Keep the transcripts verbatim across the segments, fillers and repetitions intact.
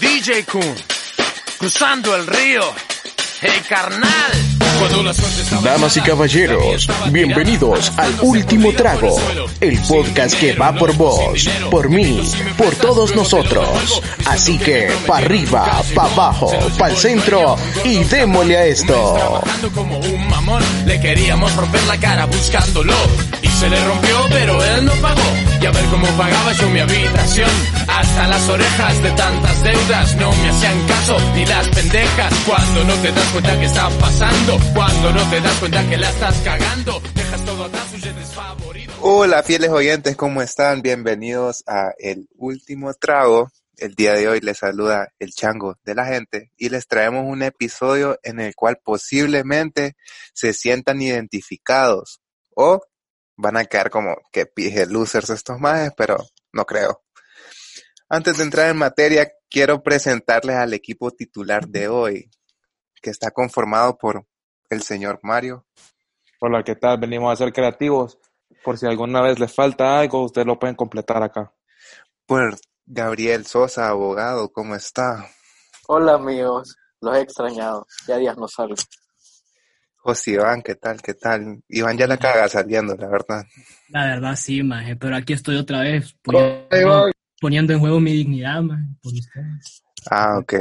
D J Kun, cruzando el río, hey carnal. Damas y caballeros, bienvenidos al Último Trago, el podcast que va por vos, por mí, por todos nosotros. Así que, pa' arriba, pa' abajo, pa' el centro y démosle a esto. Le queríamos romper la cara buscándolo y se le rompió, pero él no pagó. Y a ver cómo pagaba yo mi habitación. Hasta las orejas de tantas deudas no me hacían caso ni las pendejas. Cuando no te das cuenta que está pasando, cuando no te das cuenta que la estás cagando, dejas todo atrás, huyes desfavorido. Hola fieles oyentes, ¿cómo están? Bienvenidos a El Último Trago. El día de hoy les saluda el chango de la gente y les traemos un episodio en el cual posiblemente se sientan identificados o van a quedar como que pije losers estos majes, pero no creo. Antes de entrar en materia, quiero presentarles al equipo titular de hoy, que está conformado por el señor Mario. Hola, ¿qué tal? Venimos a ser creativos. Por si alguna vez les falta algo, ustedes lo pueden completar acá. Por Gabriel Sosa, abogado, ¿cómo está? Hola, amigos. Los he extrañado. Ya días no salgo. José Iván, ¿qué tal? ¿Qué tal? Iván ya la caga saliendo, la verdad. La verdad, sí, maje, pero aquí estoy otra vez. Iván. Poniendo en juego mi dignidad, man, por ustedes. Ah, ok.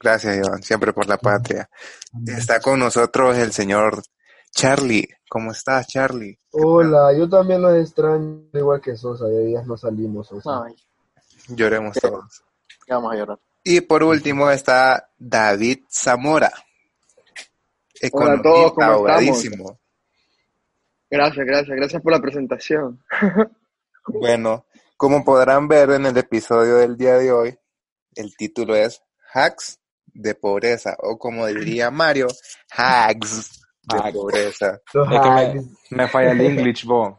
Gracias, Iván. Siempre por la patria. Está con nosotros el señor Charlie. ¿Cómo estás, Charlie? Hola, yo también los extraño, igual que Sosa. De días no salimos, Sosa. Ay. Lloremos ¿Qué? Todos. Vamos a llorar. Y por último está David Zamora. Economista. Hola a todos, ¿cómo ahogadísimo. Estamos? Gracias, gracias. Gracias por la presentación. Bueno. Como podrán ver en el episodio del día de hoy, el título es Hacks de Pobreza, o como diría Mario, Hacks de Hacks. Pobreza. Es que me, me falla el English, bo.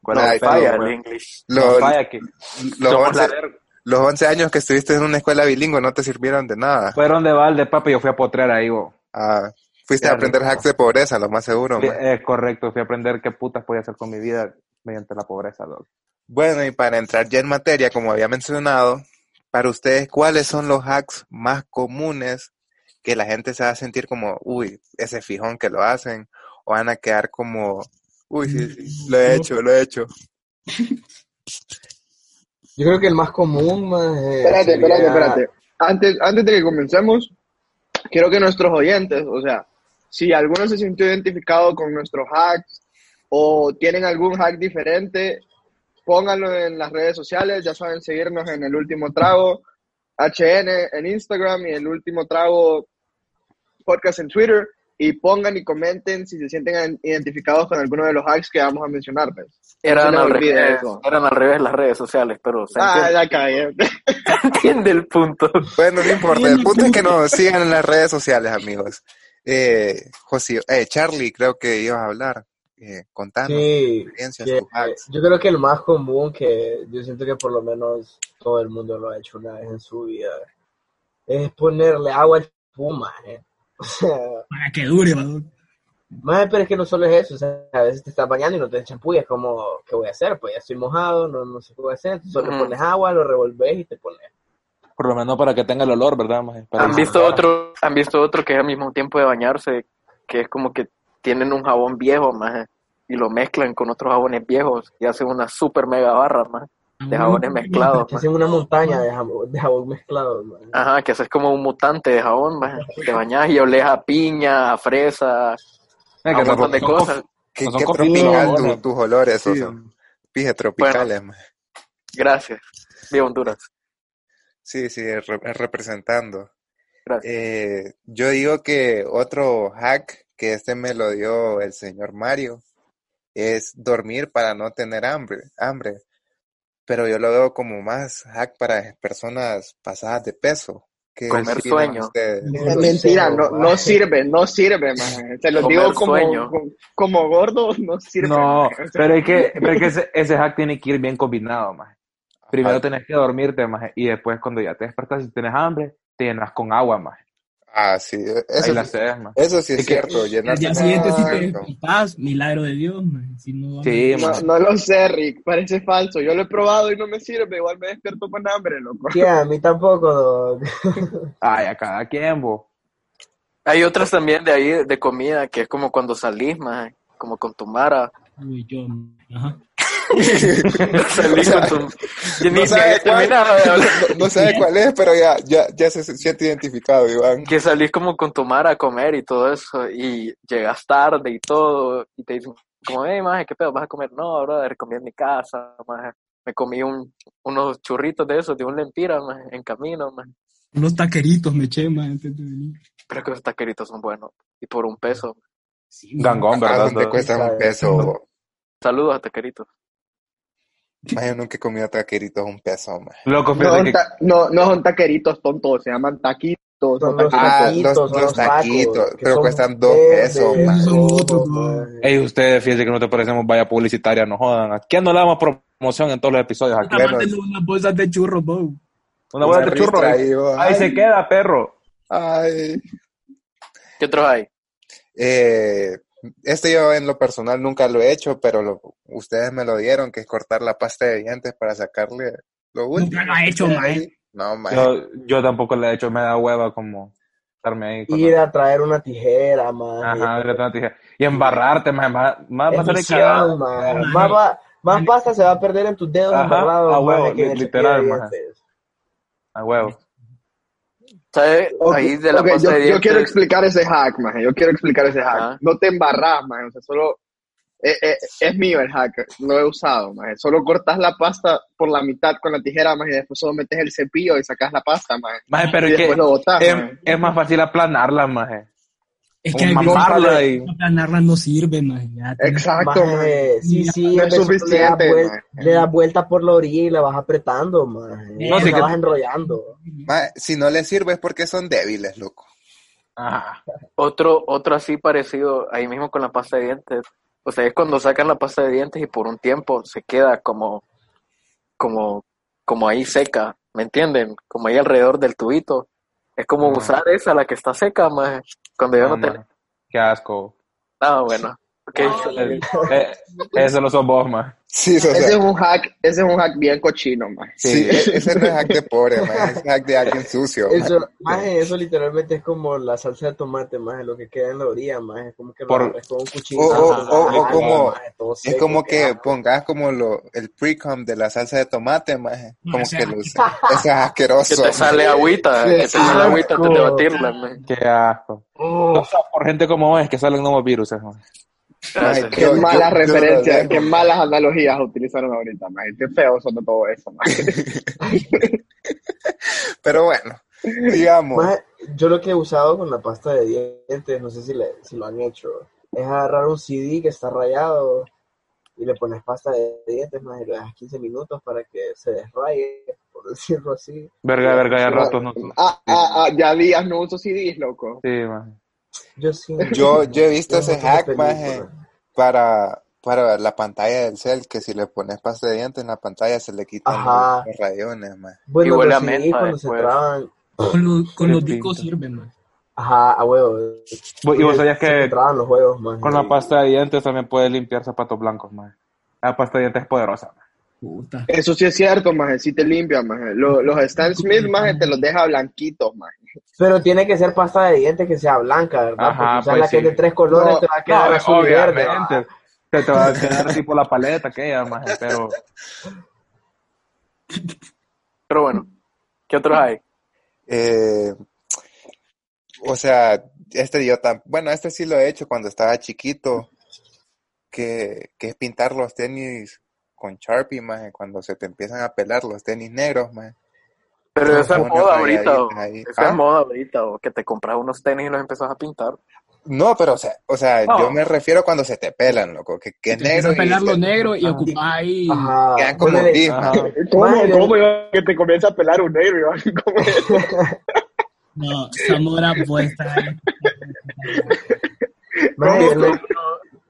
Bueno, me falla el English. Los, falla que, los, once, los once años que estuviste en una escuela bilingüe no te sirvieron de nada. Fueron de balde, papi, yo fui a potrear ahí, bo. Ah, fuiste Era a aprender rico. Hacks de pobreza, lo más seguro. Sí, es correcto, fui a aprender qué putas podía hacer con mi vida mediante la pobreza, dog. Bueno, y para entrar ya en materia, como había mencionado, para ustedes, ¿cuáles son los hacks más comunes que la gente se va a sentir como, uy, ese fijón que lo hacen, o van a quedar como, uy, sí, sí, lo he hecho, lo he hecho? Yo creo que el más común, más es... Espérate, espérate, espérate. Antes, antes de que comencemos, quiero que nuestros oyentes, o sea, si alguno se sintió identificado con nuestros hacks, o tienen algún hack diferente... Pónganlo en las redes sociales, ya saben, seguirnos en El Último Trago, H N en Instagram y El Último Trago Podcast en Twitter, y pongan y comenten si se sienten identificados con alguno de los hacks que vamos a mencionarles. Eran, no al, revés, eran al revés las redes sociales, pero... ¿se ah, entiende? Ya cae. Se entiende el punto. Bueno, no importa, el punto es que nos sigan en las redes sociales, amigos. Eh, José, eh, Charlie, creo que ibas a hablar. Eh, contanos sí, experiencias, que, hacks. Yo creo que el más común, que yo siento que por lo menos todo el mundo lo ha hecho una vez en su vida, es ponerle agua al puma, ¿eh? O sea, para que dure, madre. Más, pero es que no solo es eso, o sea, a veces te estás bañando y no te echan champú, es como, ¿qué voy a hacer? Pues ya estoy mojado, no, no sé qué voy a hacer, solo uh-huh. pones agua, lo revolves y te pones. Por lo menos para que tenga el olor, ¿verdad? Para ¿Han visto otro, ¿Han visto otro que es al mismo tiempo de bañarse, que es como que tienen un jabón viejo, maje, y lo mezclan con otros jabones viejos y hacen una super mega barra, maje, de jabones mezclados? Que hacen una montaña de jabón, de jabón mezclado, maje. Ajá, que haces como un mutante de jabón, maje. Te bañas y olés a piña, a fresa, es que a un montón de cosas. Qué, no qué tropical tu, tus olores, sí. O sea, pije tropicales, bueno, maje. Gracias. Viva Honduras. Sí, sí, re- representando. Gracias. Eh, yo digo que otro hack que este me lo dio el señor Mario, es dormir para no tener hambre, hambre. Pero yo lo veo como más hack para personas pasadas de peso. Que comer sueño. Es mentira, no, no sirve, no sirve, man. Te lo digo como, como, como gordo, no sirve. No, pero es que, pero es que ese, ese hack tiene que ir bien combinado, man. Primero tenés que dormirte, man, y después cuando ya te despertas y si tienes hambre, te llenas con agua, man. Ah, sí, eso, sí, eso sí es, es cierto. Que, el día siguiente sí te despistás, milagro de Dios, man. Si no, sí, no, no lo sé, Rick, parece falso. Yo lo he probado y no me sirve, igual me despierto con hambre, loco. Sí, a mí tampoco. Ay, a cada quien, vos. Hay otras también de ahí, de comida, que es como cuando salís, man, como con tu mara. Uy, yo, ajá. Salí con tu... Yo no sabe cuál, no, no sabe cuál es, pero ya, ya, ya se siente identificado, Iván. Que salís como con tu mara a comer y todo eso, y llegas tarde y todo, y te dicen como, hey, maje, ¿qué pedo? ¿Vas a comer? No, brother, comí en mi casa, maje. Me comí un, unos churritos de esos, de un lempira, maje, en camino, maje. Unos taqueritos me eché, maje, antes de venir. Pero que los taqueritos son buenos, y por un peso. Sí, gangón, ¿verdad? Te cuestan un peso. Saludos a taqueritos. Man, yo nunca he comido taqueritos a un peso, man. Loco, no, son que... ta- no, no son taqueritos tontos, se llaman taquitos. Son son los taquitos, ah, los, los, los taquitos, tacos, pero cuestan dos pesos, man. man. Ey, ustedes, fíjense que no te parecemos valla publicitaria, no jodan. Aquí no le damos promoción en todos los episodios. Aquí nos... unas bolsas de churros, bo. Una bolsa de churros. Ahí, ahí se queda, perro. Ay. ¿Qué otros hay? Eh... Este yo en lo personal nunca lo he hecho, pero lo, ustedes me lo dieron, que es cortar la pasta de dientes para sacarle lo último. Nunca lo ha hecho, mae. No, mae. Yo, yo tampoco lo he hecho, me da hueva como estarme ahí. Con ir la... a traer una tijera, mae. Ajá, ir a traer una tijera. Y embarrarte, mae. Más, más, más, viciado, mae. Mae. Más, va, más pasta se va a perder en tus dedos embarrados. A huevo, mae, literal, mae. A huevo. ¿Sabes? Okay, ahí de la okay, yo, de yo quiero explicar ese hack, man. Yo quiero explicar ese hack. Ah. No te embarras, man. O sea, solo... Eh, eh, es mío el hack. No he usado, man. Solo cortas la pasta por la mitad con la tijera, man. Y después solo metes el cepillo y sacas la pasta, man. Man, pero y es después que lo botas, es, man. Es más fácil aplanarla, man. Es que aplanarla y... no sirve, man. Ya, exacto, man. Sí, sí. No es suficiente, le das, vuel- le das vuelta por la orilla y la vas apretando, man. No, sí, la que... vas enrollando. Man, si no le sirve es porque son débiles, loco. Ah. Otro otro así parecido, ahí mismo con la pasta de dientes. O sea, es cuando sacan la pasta de dientes y por un tiempo se queda como como, como ahí seca, ¿me entienden? Como ahí alrededor del tubito. Es como ah. usar esa, la que está seca, man. Cuando yo no, no tenía. Qué asco. Ah, bueno. Okay. eh, eso lo sos vos, man. Sí, ese es un hack, ese es un hack bien cochino, man. Sí, sí, ese no es hack de pobre, man. Es hack de alguien sucio. Eso, man. Man, eso literalmente es como la salsa de tomate, más lo que queda en la orilla, más es como que Por... lo es con un cuchillo. O, o, o, o, o como man, es como que, que pongas como lo el pre-cum de la salsa de tomate, más como que lo eso es asqueroso. Que te sale man. Agüita, que te sale agüita antes de batirla, man. Qué asco. Oh. O sea, por gente como vos es que salen nuevos virus, man. Ay, qué yo, malas yo, referencias, yo qué malas analogías utilizaron ahorita, man. Qué feo son de todo eso, man. Pero bueno, digamos. Man, yo lo que he usado con la pasta de dientes, no sé si, le, si lo han hecho, es agarrar un C D que está rayado y le pones pasta de dientes, man, y le das quince minutos para que se desraye, por decirlo así. Verga, verga, ya ratos no. Ah, ah, ah, ya días no uso C Ds, loco. Sí, man. Yo, sí, yo, yo he visto yo ese hack, maje, para, para la pantalla del cel, que si le pones pasta de dientes en la pantalla se le quitan Ajá. los rayones, maje. Bueno, los C Ds cuando se traban... Con, lo, con los discos sirven, maje. Ajá, a huevo. Y vos sabías que los huevos, maje, con la pasta de dientes también puedes limpiar zapatos blancos, maje. La pasta de dientes es poderosa, maje. Puta. Eso sí es cierto, maje, sí te limpia, maje. Los, los Stan Smith, maje, te los deja blanquitos, maje. Pero tiene que ser pasta de dientes que sea blanca, ¿verdad? Ajá, porque pues la sí. que es de tres colores no, te va a quedar no, azul y verde. Obviamente, te, te va a quedar tipo la paleta aquella, maje, pero... Pero bueno, ¿qué otros hay? Eh, o sea, este yo tan... Bueno, este sí lo he hecho cuando estaba chiquito, que, que es pintar los tenis... con Sharpie, maje, cuando se te empiezan a pelar los tenis negros, maje. Pero esa es moda ahorita, esa es moda ahorita, o que te compras unos tenis y los empezás a pintar. No, pero o sea, o sea no. yo me refiero cuando se te pelan, loco, que, que es negro. Te pelar los negros y, y ocupás ahí. Ajá. Quedan como un disco. ¿Cómo, cómo yo, que te comienza a pelar un negro? No, Zamora puesta. No,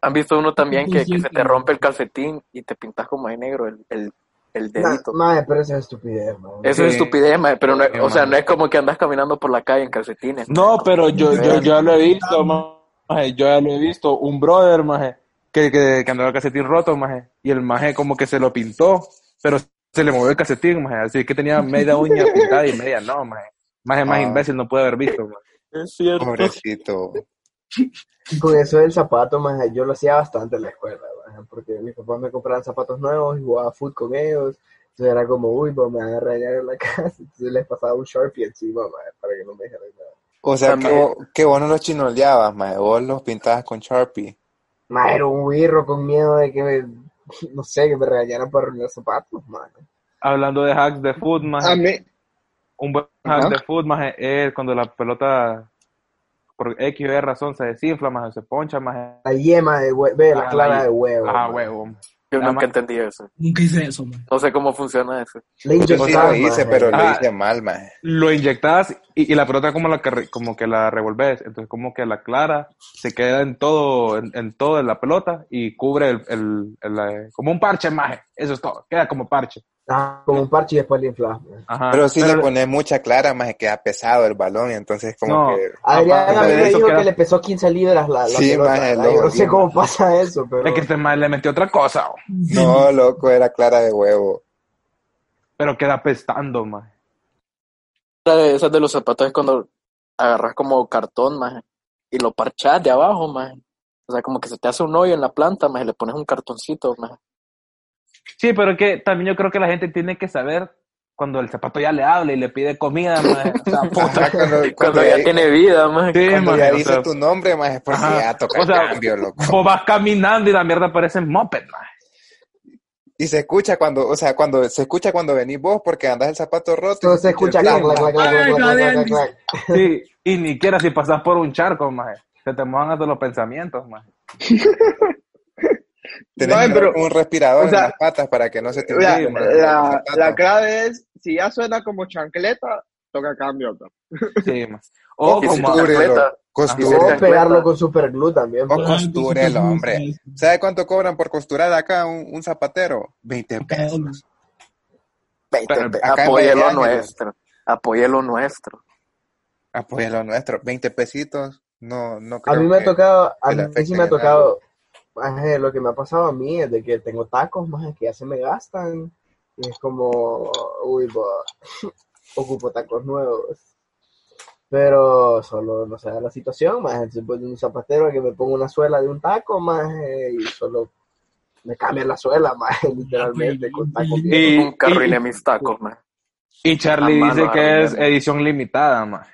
¿han visto uno también que, que se te rompe el calcetín y te pintas como de negro el, el, el dedito. Madre, ma, pero eso es estupidez, man. Eso sí. es estupidez, madre, pero no, sí, o sea, no es como que andas caminando por la calle en calcetines. No, pero yo yo ya lo he visto, maje, yo ya lo he visto, un brother, maje, que, que, que andaba el calcetín roto, maje, y el maje como que se lo pintó, pero se le movió el calcetín, maje, así que tenía media uña pintada y media no, maje. Maje, más ah. imbécil no puede haber visto, maje. Es cierto. Pobrecito. Con eso del zapato, maje, yo lo hacía bastante en la escuela, maje, porque mis papás me compraban zapatos nuevos y jugaba fútbol con ellos. Entonces era como, uy, pues me van a rayar en la casa. Entonces les pasaba un Sharpie encima, maje, para que no me dejaran nada. O sea, que vos, que vos no los chinoleabas, maje, vos los pintabas con Sharpie. Maje, era un birro con miedo de que me, no sé, que me regañaran por arruinar zapatos, maje. Hablando de hacks de fútbol, maje. A mí... Un buen hack uh-huh. de fútbol, maje, es cuando la pelota por X o Y razón se desinfla, maje, se poncha, maje. La yema de huevo, la clara la... de huevo. Ah, maje. Huevo. Yo la nunca maje. entendí eso. Nunca hice eso, maje. No sé cómo funciona eso. Le inyectas, sí lo hice, maje. pero lo ah, hice mal, maje. Lo inyectas y, y la pelota como, la, como que la revolves, entonces como que la clara se queda en todo, en, en todo en la pelota y cubre el, el, el, el, como un parche, maje. Eso es todo, queda como parche. Ah, como un parche y después le inflas. Pero si pero... le pones mucha clara, más queda pesado el balón, y entonces como no. que... Adrián me dijo que le pesó quince libras la, la sí, pelota. Maje, loco, yo no sé cómo pasa eso, pero... Es que este maje le metió otra cosa. Oh. No, loco, era clara de huevo. Pero queda pestando, maje. Esas de los zapatos es cuando agarras como cartón, maje, y lo parchas de abajo, maje. O sea, como que se te hace un hoyo en la planta, maje, y le pones un cartoncito, maje. Sí, pero que también yo creo que la gente tiene que saber cuando el zapato ya le habla y le pide comida, maje. O sea, puta, ajá, cuando, cuando, cuando ya, ya tiene vida, maje. Sí, cuando maje, ya dice o sea, tu nombre, maje, porque ya toca o sea, el cambio, loco. O vas caminando y la mierda parece moped, maje. Y se escucha cuando, o sea, cuando se escucha cuando venís vos porque andás el zapato roto. No se escucha clac, clac, clac, clac, sí, y ni siquiera si pasás por un charco, maje. Se te mojan hasta los pensamientos, maje. Tenés no, pero, un respirador o sea, en las patas para que no se te la, la, la clave es, si ya suena como chancleta, toca cambio. Sí, o y como chancleta. O pegarlo con superglue también. O costúrelo, hombre. ¿Sabes cuánto cobran por costurar acá un, un zapatero? veinte pesos. veinte, apoye lo nuestro. Apoye lo nuestro. Apoye lo nuestro. veinte pesitos, no, no creo. A mí me ha tocado, a mí sí me ha tocado... Maje, lo que me ha pasado a mí es de que tengo tacos, maje, que ya se me gastan. Y es como, uy, bo, ocupo tacos nuevos. Pero solo no se da la situación, maje. Si voy de un zapatero que me pongo una suela de un taco, maje, y solo me cambia la suela, maje, literalmente, con tacos. Y nunca arruiné mis tacos, maje. Y Charlie mano, dice que es edición limitada, maje.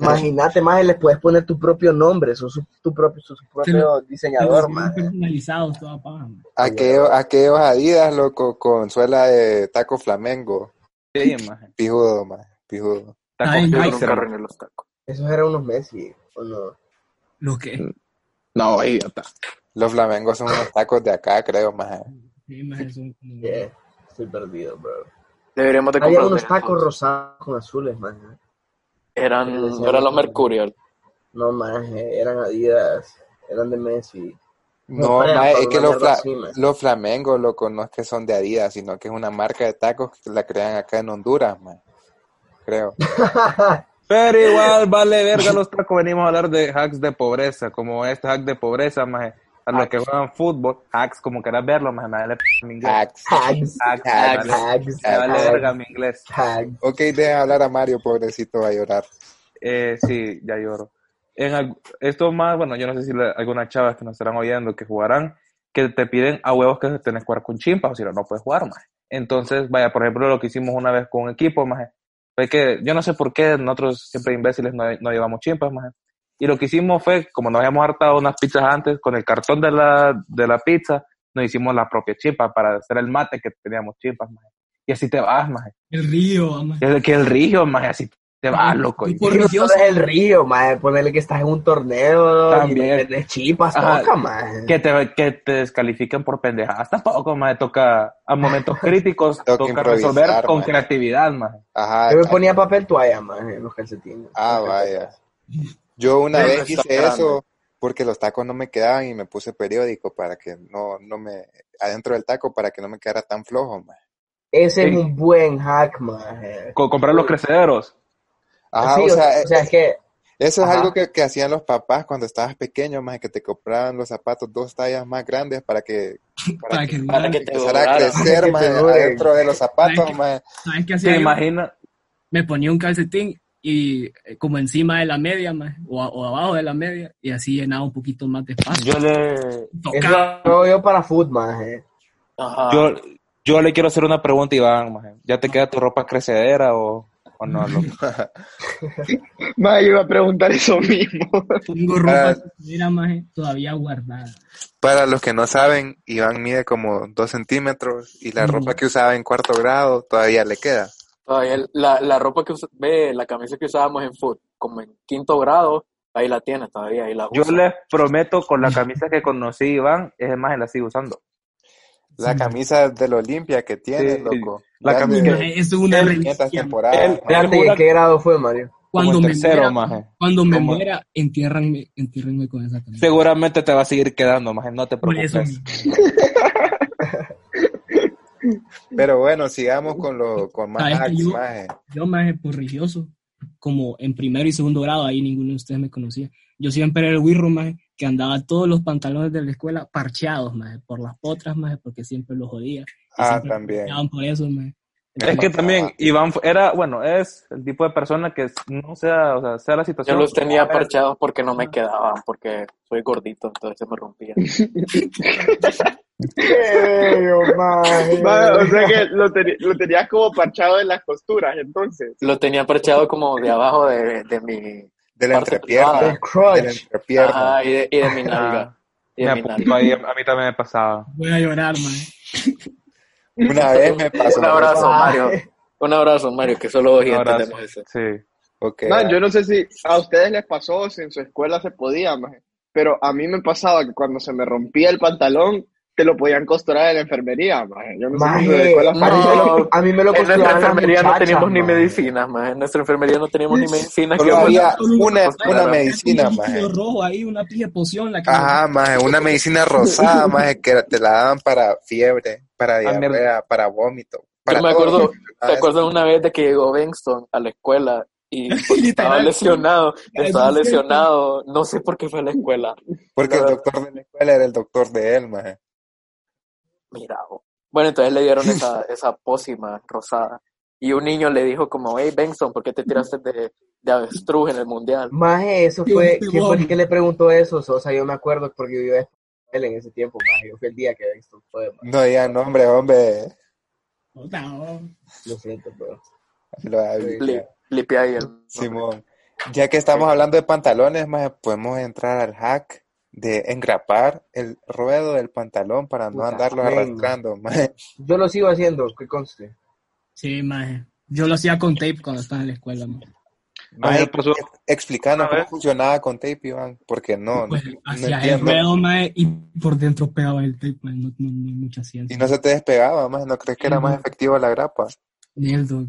Imagínate, maje, les puedes poner tu propio nombre, sos su, tu propio, su, su propio diseñador, maje. Personalizados, toda paja. Aquellos, aquellos Adidas, loco, con suela de taco Flamengo. Sí, maje. Pijudo, maje, pijudo. Tacos, yo nunca arruiné los tacos. Esos eran unos Messi, ¿o no? ¿Los qué? No, idiota. Los Flamengos son unos tacos de acá, creo, maje. Sí, maje, son... Yeah, estoy perdido, bro. Deberíamos de comprar... Había unos tacos rosados con azules, maje. Eran, eran los Mercurial. No, maje, eran Adidas, eran de Messi. No, no maje, es que los, fla- así, los Flamengos, loco, no es que son de Adidas, sino que es una marca de tacos que la crean acá en Honduras, maje, creo. Pero igual, vale verga los tacos, venimos a hablar de hacks de pobreza, como este hack de pobreza, maje. A los que juegan fútbol, hacks, como querás verlo, más nada le p*** mi inglés. Hacks, hacks, hacks, hacks. Me vale verga mi inglés. Ok, deja hablar a Mario, pobrecito, va a llorar. Eh, sí, ya lloro. En esto más, bueno, yo no sé si le, algunas chavas que nos estarán oyendo, que jugarán, que te piden a huevos que tenés que jugar con chimpas, o si no, no puedes jugar, más. Entonces, vaya, por ejemplo, lo que hicimos una vez con un equipo, más, fue que yo no sé por qué nosotros siempre imbéciles no, no llevamos chimpas, más. Y lo que hicimos fue, como nos habíamos hartado unas pizzas antes, con el cartón de la, de la pizza, nos hicimos la propia chimpa para hacer el mate que teníamos chimpas, maje. Y así te vas, maje. El río, maje. Es que el río, maje, así te vas, loco. Y por Dios, no es el río, maje. Ponerle que estás en un torneo, también. Y de chimpas, ajá, toca, maje. Que te, que te descalifiquen por pendejadas, tampoco, maje. Toca, a momentos críticos, toca resolver, maje, con creatividad, maje. Ajá. Yo me ponía papel toalla, maje, en los calcetines. Ah, vaya. Yo una vez hice eso porque los tacos no me quedaban y me puse periódico para que no, no me, adentro del taco para que no me quedara tan flojo, maje. Ese sí. Es un buen hack, maje. Comprar los crecederos. Ajá, sí, o, o sea, sea, o sea es, es que... Eso es ajá. algo que, que hacían los papás cuando estabas pequeño, maje, que te compraban los zapatos dos tallas más grandes para que... Para, para que, que, para que, que te empezara a crecer, maje, adentro de los zapatos, maje. ¿Sabes qué hacía? ¿Te imaginas? Me ponía un calcetín y como encima de la media, maje, o, o abajo de la media, y así llenaba un poquito más de espacio. Yo le... Tocaba. Eso lo yo para fútbol, maje. Ajá. Yo... Yo le quiero hacer una pregunta, Iván, maje. ¿Ya te queda tu ropa crecedera o, o no? Maje, yo iba a preguntar eso mismo. Tengo ropa crecedera, maje, todavía guardada. Para los que no saben, Iván mide como dos centímetros y la mm. ropa que usaba en cuarto grado todavía le queda. Todavía la, la ropa que usa, ve, la camisa que usábamos en fútbol, como en quinto grado, ahí la tienes todavía, ahí la usa. Yo les prometo, con la camisa que conocí, Iván, es más, la sigo usando. La camisa de la Olimpia que tiene, sí, loco. La ya camisa de, es una reliquia. ¿En qué grado fue, Mario? Cuando me tercero, muera, cuando me ¿Cómo? muera, entiérrenme, entiérrenme con esa camisa. Seguramente te va a seguir quedando, maje, no te preocupes. Por eso, pero bueno, sigamos con lo con más hacks, yo, maje. Yo, maje, por religioso, como en primero y segundo grado, ahí ninguno de ustedes me conocía. Yo siempre era el wirro, maje, que andaba todos los pantalones de la escuela parcheados, maje, por las potras, maje, porque siempre los jodía. Ah, también. Por eso, maje. Es que también Iván era, bueno, es el tipo de persona que no sea, o sea, sea la situación. Yo los tenía parcheados porque no me quedaban, porque soy gordito, entonces se me rompía. Dios, maje. Maje, o sea que lo, ten, lo tenías como parchado en las costuras, entonces. Lo tenía parchado como de abajo de, de mi... De la entrepierna, del de la entrepierna. Ah, y de, y de mi nalga. Y de mi nalga. Ahí, a mí también me pasaba. Voy a llorar, man. Una vez me pasó. Un abrazo, Mario. Un abrazo, Mario, que solo vos y entendemos eso. Sí. Okay. Man, yo no sé si a ustedes les pasó o si en su escuela se podía, man, pero a mí me pasaba que cuando se me rompía el pantalón, te lo podían costurar en la enfermería, maje. Yo no maje, sé si de escuela no, a mí me lo costuraban. En nuestra enfermería no teníamos ni medicinas, maje. En nuestra enfermería no teníamos ni medicinas. Solo había una, una medicina, maje. Un rojo ahí, una pija poción. La que Ajá, maje, una medicina rosada, maje, que te la daban para fiebre, para diarrea, para vómito. Para Yo me acuerdo, ¿te acuerdas una vez de que llegó Bengston a la escuela? Y estaba lesionado, estaba lesionado. No sé por qué fue a la escuela. Porque el doctor de la escuela era el doctor de él, maje. Mira, bueno, entonces le dieron esa, esa pócima rosada y un niño le dijo como, hey, Bengston, ¿por qué te tiraste de, de avestruz en el mundial? Maje, eso fue, ¿quién fue el que le preguntó eso? Sosa, yo me acuerdo porque yo iba a él en ese tiempo, maje, yo fui el día que Bengston fue, maje. No digan nombre, hombre. No. Lo siento, pero... Flipé ahí el... Simón, ya que estamos hablando de pantalones, maje, podemos entrar al hack de engrapar el ruedo del pantalón para no Puta, andarlo man. arrastrando, maje. Yo lo sigo haciendo, que conste. Sí, maje. Yo lo hacía con tape cuando estaba en la escuela, maje. Maje, maje pues, explícanos cómo funcionaba con tape, Iván, porque no, pues, no, hacia no entiendo. El ruedo, maje, y por dentro pegaba el tape, maje. No, no, no hay mucha ciencia. Y no se te despegaba, maje, ¿no crees que sí, era maje. más efectiva la grapa? Mierdo.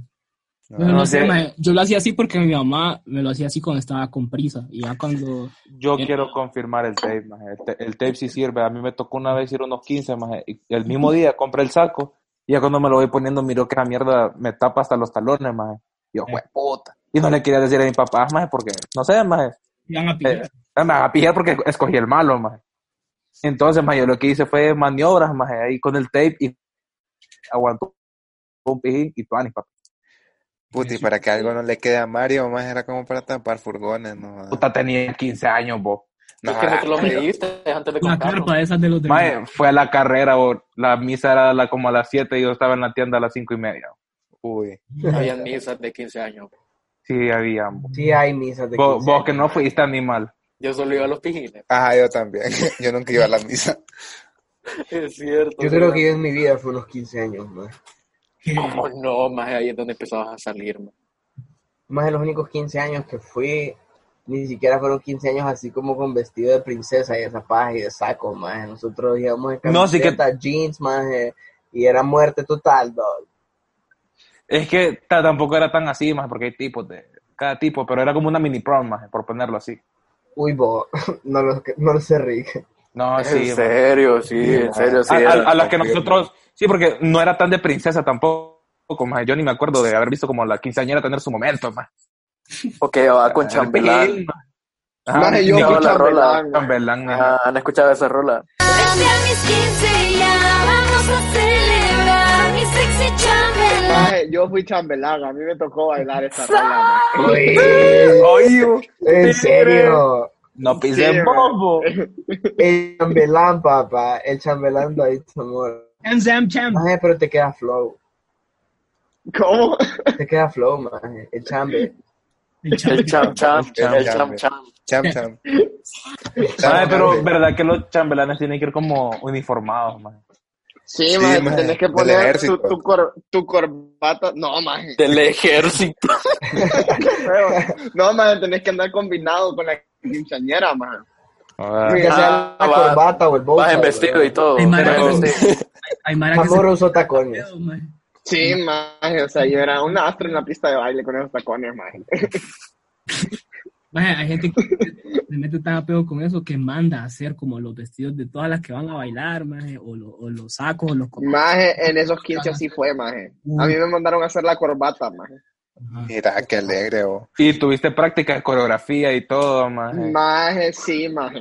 No, no, no sé, maje. Yo lo hacía así porque mi mamá me lo hacía así cuando estaba con prisa. Y ya cuando... Yo era... quiero confirmar el tape, maje. El, te- el tape sí sirve. A mí me tocó una vez ir unos quince, maje. Y el mismo día compré el saco. Y ya cuando me lo voy poniendo, miro que la mierda me tapa hasta los talones, maje. Y yo, sí. puta. Y no le quería decir a mi papá, maje, porque... No sé, maje. Me van a pillar. Eh, me van a pillar porque escogí el malo, maje. Entonces, maje, yo lo que hice fue maniobras, maje. Ahí con el tape y... Aguantó un pijín y pan y papá. Puta, y para que algo no le quede a Mario, más era como para tapar furgones, ¿no? Puta, tenía quince años, vos. No, es que no te lo mediste antes de comprar. La carpa esa de los demás. Fue a la carrera, bo. La misa era la, como a las siete y yo estaba en la tienda a las cinco y media. Bo. Uy. Habían misas de quince años, bo. Sí, había, bo. Sí, hay misas de quince años. Vos que no fuiste animal. Yo solo iba a los pijines. Ajá, yo también. Yo nunca iba a la misa. Es cierto. Yo creo que yo en mi vida fue unos quince años, man. ¿Cómo no, maje? Ahí es donde empezabas a salir, maje. Maje, los únicos quince años que fui, ni siquiera fueron quince años así como con vestido de princesa y esas pajas y de sacos, maje. Nosotros íbamos en camiseta, no, sí que... jeans, maje, y era muerte total, dog. Es que t- tampoco era tan así, maje, porque hay tipos de... Cada tipo, pero era como una mini prom, maje, por ponerlo así. Uy, bo, no lo, no lo sé, Rick. No, sí. En serio, sí, sí en serio, sí. A, a, a las que nosotros... Sí, porque no era tan de princesa tampoco. poco, man. Yo ni me acuerdo de haber visto como la quinceañera tener su momento, man. Porque okay, va con ah, Chambelán. Ah, yo con la rola. Chambelán, ah, han escuchado esa rola. Ay, yo fui chambelán, a mí me tocó bailar esa rola. Uy, oye, en serio. No pisen sí, bobo. El chambelán, papá. El chambelán lo ha hecho, amor. Ay, pero te queda flow. ¿Cómo? Te queda flow, man. El chambe. El cham, cham, cham, el cham, cham, cham, cham. Ay, pero verdad que los chambelanes tienen que ir como uniformados, man. Sí, sí, man, man, tenés que poner tu, tu, cor, tu corbata. No, man. Del ejército. No, man, tenés que andar combinado con la quinceañera, man. Ah, que sea la va, corbata o el bolso. Vas en vestido, bro, y todo. Hay mara que se... uso tacones. Sí, man, o sea, yo era un astro en la pista de baile con esos tacones, man. Man, hay gente que se mete tan apego con eso que manda a hacer como los vestidos de todas las que van a bailar, maje, o, lo, o los sacos, o los... Maje, en esos quince así fue, maje. A mí me mandaron a hacer la corbata, maje. Mira, qué alegre, vos. Y tuviste práctica de coreografía y todo, maje. Maje, sí, maje.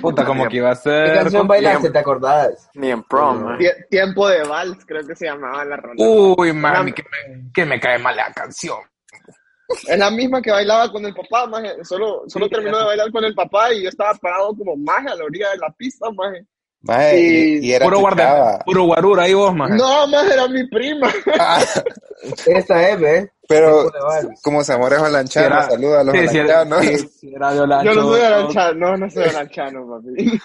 Puta, como que iba a ser... ¿Qué canción bailaste, te acordás? Ni en prom, maje. Tie- Tiempo de vals, creo que se llamaba la rola. Uy, mami, que me, que me cae mal la canción. Es la misma que bailaba con el papá, maje. Solo, solo sí, terminó de bailar con el papá y yo estaba parado como maje a la orilla de la pista, maje. Maje, y, y era puro, guarda, puro guarura ahí vos, maje. No, maje, era mi prima. Ah, esa es, ¿eh? Pero como Zamora es olanchano, saluda a los sí, olanchanos. Si era, si era de Olancho, yo no soy olanchano, no, no soy olanchano, papi.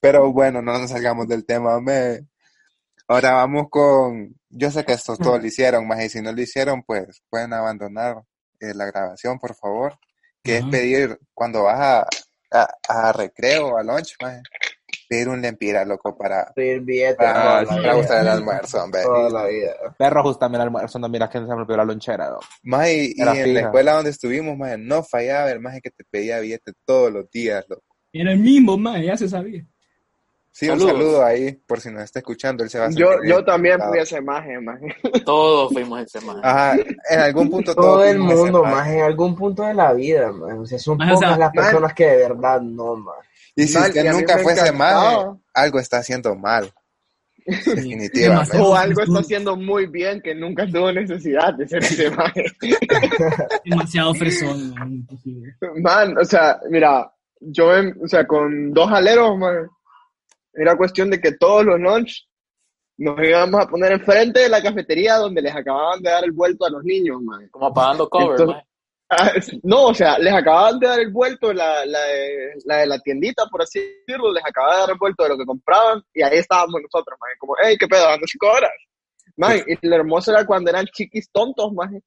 Pero bueno, no nos salgamos del tema, maje. Ahora vamos con... Yo sé que esto todo lo hicieron, más y si no lo hicieron, pues pueden abandonar eh, la grabación, por favor. Que uh-huh. es pedir, cuando vas a, a, a recreo, a lunch, más pedir un lempira, loco, para... Pedir billetes. Para, para, para gustar el almuerzo, hombre. Toda la vida. Perro, ajustame el almuerzo, no miras que se me olvidó la lonchera, ¿no? Más y, y en fija. La escuela donde estuvimos, más no fallaba el más que te pedía billetes todos los días, loco. Era el mismo, más, ya se sabía. Sí, Saludos. Un saludo ahí, por si nos está escuchando, el Sebastián. Yo, yo también fui a ese maje, maje. Todos fuimos a ese maje. Ajá, en algún punto todo. Todo el mundo, maje, en algún punto de la vida, maje. O sea, son maje, pocas o sea, las personas maje. Que de verdad no, maje. Y si usted nunca fue ese maje, algo está haciendo mal. Sí. Definitivamente. O algo está haciendo muy bien que nunca tuvo necesidad de ser ese maje. Demasiado fresón, man. Man, o sea, mira, yo, o sea, con dos aleros, maje. Era cuestión de que todos los lunch nos íbamos a poner enfrente de la cafetería donde les acababan de dar el vuelto a los niños, man. Como pagando cover, entonces, man. No, o sea, les acababan de dar el vuelto, la, la, de, la de la tiendita, por así decirlo, les acababan de dar el vuelto de lo que compraban, y ahí estábamos nosotros, man. Como, hey, qué pedo, dando cinco horas. Man, y lo hermoso era cuando eran chiquis tontos, man.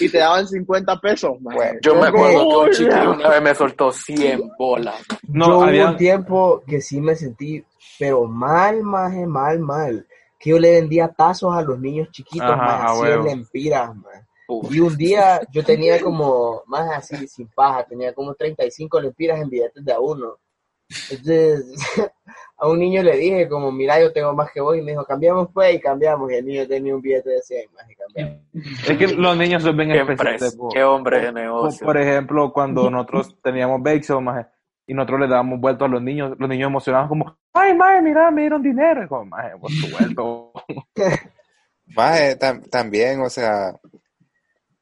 Y te daban cincuenta pesos, man. Bueno, yo me acuerdo que un chiquillo una vez me soltó cien bolas. No, yo había... hubo un tiempo que sí me sentí, pero mal, maje, mal, mal. Que yo le vendía tazos a los niños chiquitos, ajá, maje, cien lempiras, maje. Uf. Y un día yo tenía como, más así, sin paja, tenía como treinta y cinco lempiras en billetes de a uno. Entonces, a un niño le dije como, mira, yo tengo más que vos, y me dijo, cambiamos pues, y cambiamos, y el niño tenía un billete de cien, más y cambiamos. Es que los niños se ven especiales. Qué hombre de negocio. Por ejemplo, cuando nosotros teníamos Bakeshaw, más y nosotros le dábamos vuelto a los niños, los niños emocionados como, ay, maje, mira, me dieron dinero, y como, maje, por tu vuelto. Maje, tam- también, o sea,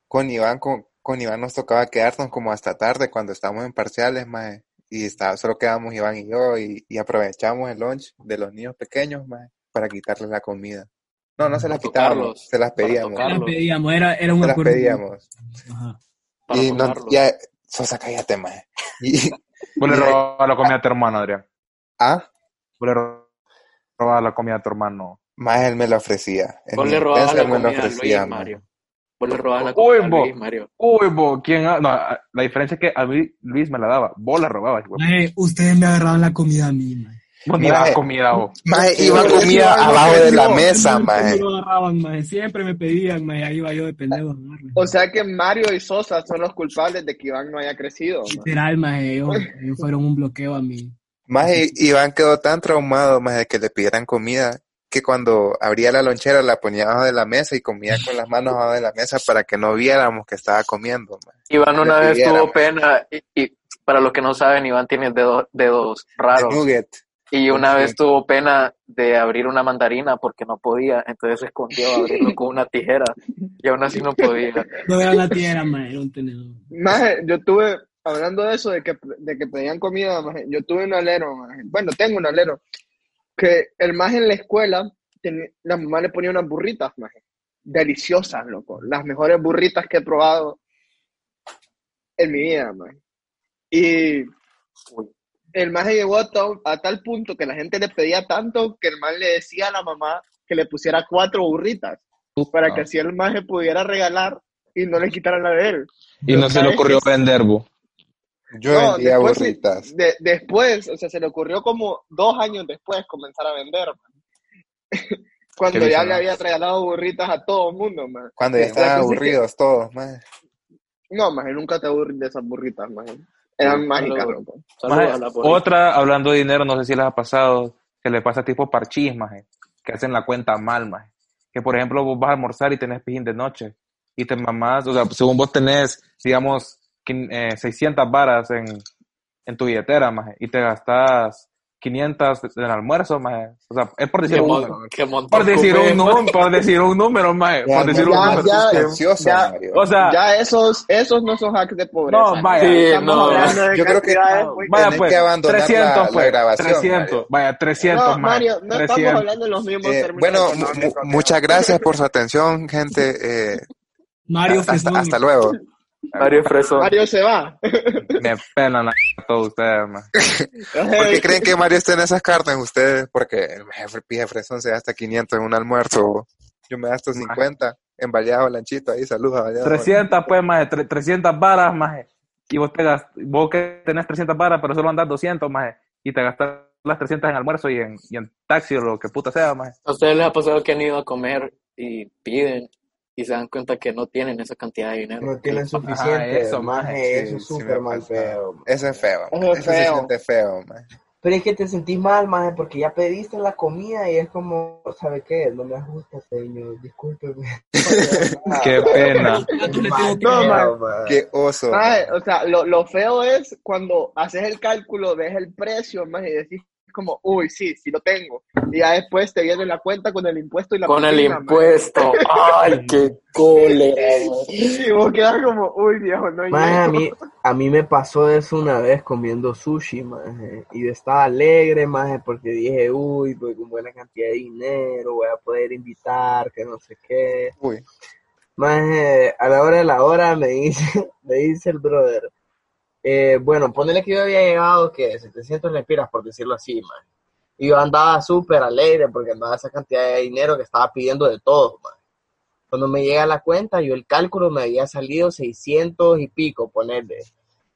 con Iván, con, con Iván nos tocaba quedarnos como hasta tarde cuando estábamos en parciales, maje. Y está, solo quedamos Iván y yo y, y aprovechamos el lunch de los niños pequeños, maje, para quitarles la comida. No, no se las quitábamos, se las pedíamos. Se las pedíamos, era, era un acuerdo. Se las pedíamos. Ajá. Y no, ya, Sosa, cállate, maje. Vos le robabas la comida a tu hermano, Adrián. ¿Ah? Vos le robabas la comida a tu hermano. Maje, él me la ofrecía. Vos le robabas la comida a Luis y Mario. Vos le robabas la comida a Luis, Mario. Uy, vos, ¿quién? Ha... No, la diferencia es que a mí Luis me la daba, vos la robabas. Maje, ustedes me agarraban la comida a mí, maje. Vos me dabas comida, vos. Maje, iba comida abajo de la mesa, maje. Me agarraban, maje. Siempre me pedían, maje. Ahí iba yo de pendejo. O sea que Mario y Sosa son los culpables de que Iván no haya crecido. Literal, maje. Ellos, ellos fueron un bloqueo a mí. Maje, Iván quedó tan traumado, maje, que le pidieran comida, que cuando abría la lonchera la ponía abajo de la mesa y comía con las manos abajo de la mesa para que no viéramos que estaba comiendo. Man. Iván una no vez viéramos. Tuvo pena, y, y para los que no saben, Iván tiene dedos, dedos raros. Y una vez tuvo pena de abrir una mandarina porque no podía, entonces se escondió a abrirlo con una tijera y aún así no podía. No era una tijera, man, era un tenedor. Maje, yo tuve, hablando de eso, de que, de que pedían comida, maje, yo tuve un alero, maje. Bueno, tengo un alero, que el maje en la escuela, ten, la mamá le ponía unas burritas, maje, deliciosas, loco, las mejores burritas que he probado en mi vida, maje. Y... Uy. El maje llegó a, to- a tal punto que la gente le pedía tanto que el maje le decía a la mamá que le pusiera cuatro burritas para ah. que así el maje pudiera regalar y no le quitaran la de él. Y no se le ocurrió que... vender, bo. Yo no, vendía después, burritas. De- después, o sea, se le ocurrió como dos años después comenzar a vender, man. Cuando ya le había regalado burritas a todo el mundo, man. Cuando ya después estaban aburridos que... todos, man. No, maje, nunca te aburres de esas burritas, maje. Eran mágicas. Otra, hablando de dinero, no sé si les ha pasado, que le pasa tipo parchís, maje, que hacen la cuenta mal, maje. Que, por ejemplo, vos vas a almorzar y tenés pijín de noche, y te mamás, o sea, según vos tenés, digamos, eh, seiscientas varas en, en tu billetera, maje, y te gastás quinientas en el almuerzo, maje. O sea, es por decir, mon, un, por decir un número, por decir un número, maje. Ya, por decir ya, un número. Ya, ansioso, ya, o sea, ya esos, esos no son hacks de pobreza. No, vaya. Sí, no, de yo creo que no, vaya, pues, que abandonar trescientos, la, pues, la grabación. trescientos, Mario. Vaya, trescientos, no, Mario, no trescientos. Estamos hablando de los mismos eh, términos. Bueno, m- m- muchas gracias por su atención, gente. Eh, Mario hasta, hasta, hasta luego. Mario Fresón. Mario se va. Me pelan a todos ustedes, man. ¿Por qué creen que Mario está en esas cartas ustedes? Porque el jefe pija Fresón se gasta quinientos en un almuerzo. Yo me gasto cincuenta en Baleado Lanchito. Ahí, saludos a Baleado. trescientas, pues, maje. Tre- trescientas varas, maje. Y vos, te gast- vos que tenés trescientas varas, pero solo andás doscientas, maje. Y te gastas las trescientas en almuerzo y en, y en taxi o lo que puta sea, maje. ¿A ustedes les ha pasado que han ido a comer y piden y se dan cuenta que no tienen esa cantidad de dinero? No tienen suficiente. Ajá, eso, maje, eso es sí, súper sí mal feo. Man. Eso es feo. Eso, eso feo. Se siente feo, man. Pero es que te sentís mal, maje, porque ya pediste la comida y es como, ¿sabe qué? No me gusta, señor, discúlpeme. Qué pena. No, man. Qué oso. Maje, o sea, lo, lo feo es cuando haces el cálculo, ves el precio, maje, y decís como, uy, sí, sí lo tengo. Y ya después te viene la cuenta con el impuesto y la con patina, el impuesto. Man. ¡Ay, qué cólera! Y vos quedas como, uy, viejo, no hay nada. A mí, a mí me pasó eso una vez comiendo sushi, maje. Y yo estaba alegre, maje, porque dije, uy, voy con buena cantidad de dinero, voy a poder invitar, que no sé qué. Uy. Maje, a la hora de la hora me dice, me dice el brother, Eh, bueno, ponele que yo había llegado que setecientas lempiras, por decirlo así, man. Y yo andaba súper alegre porque andaba esa cantidad de dinero que estaba pidiendo de todo, man. Cuando me llega la cuenta, yo el cálculo me había salido seiscientos y pico, ponerle.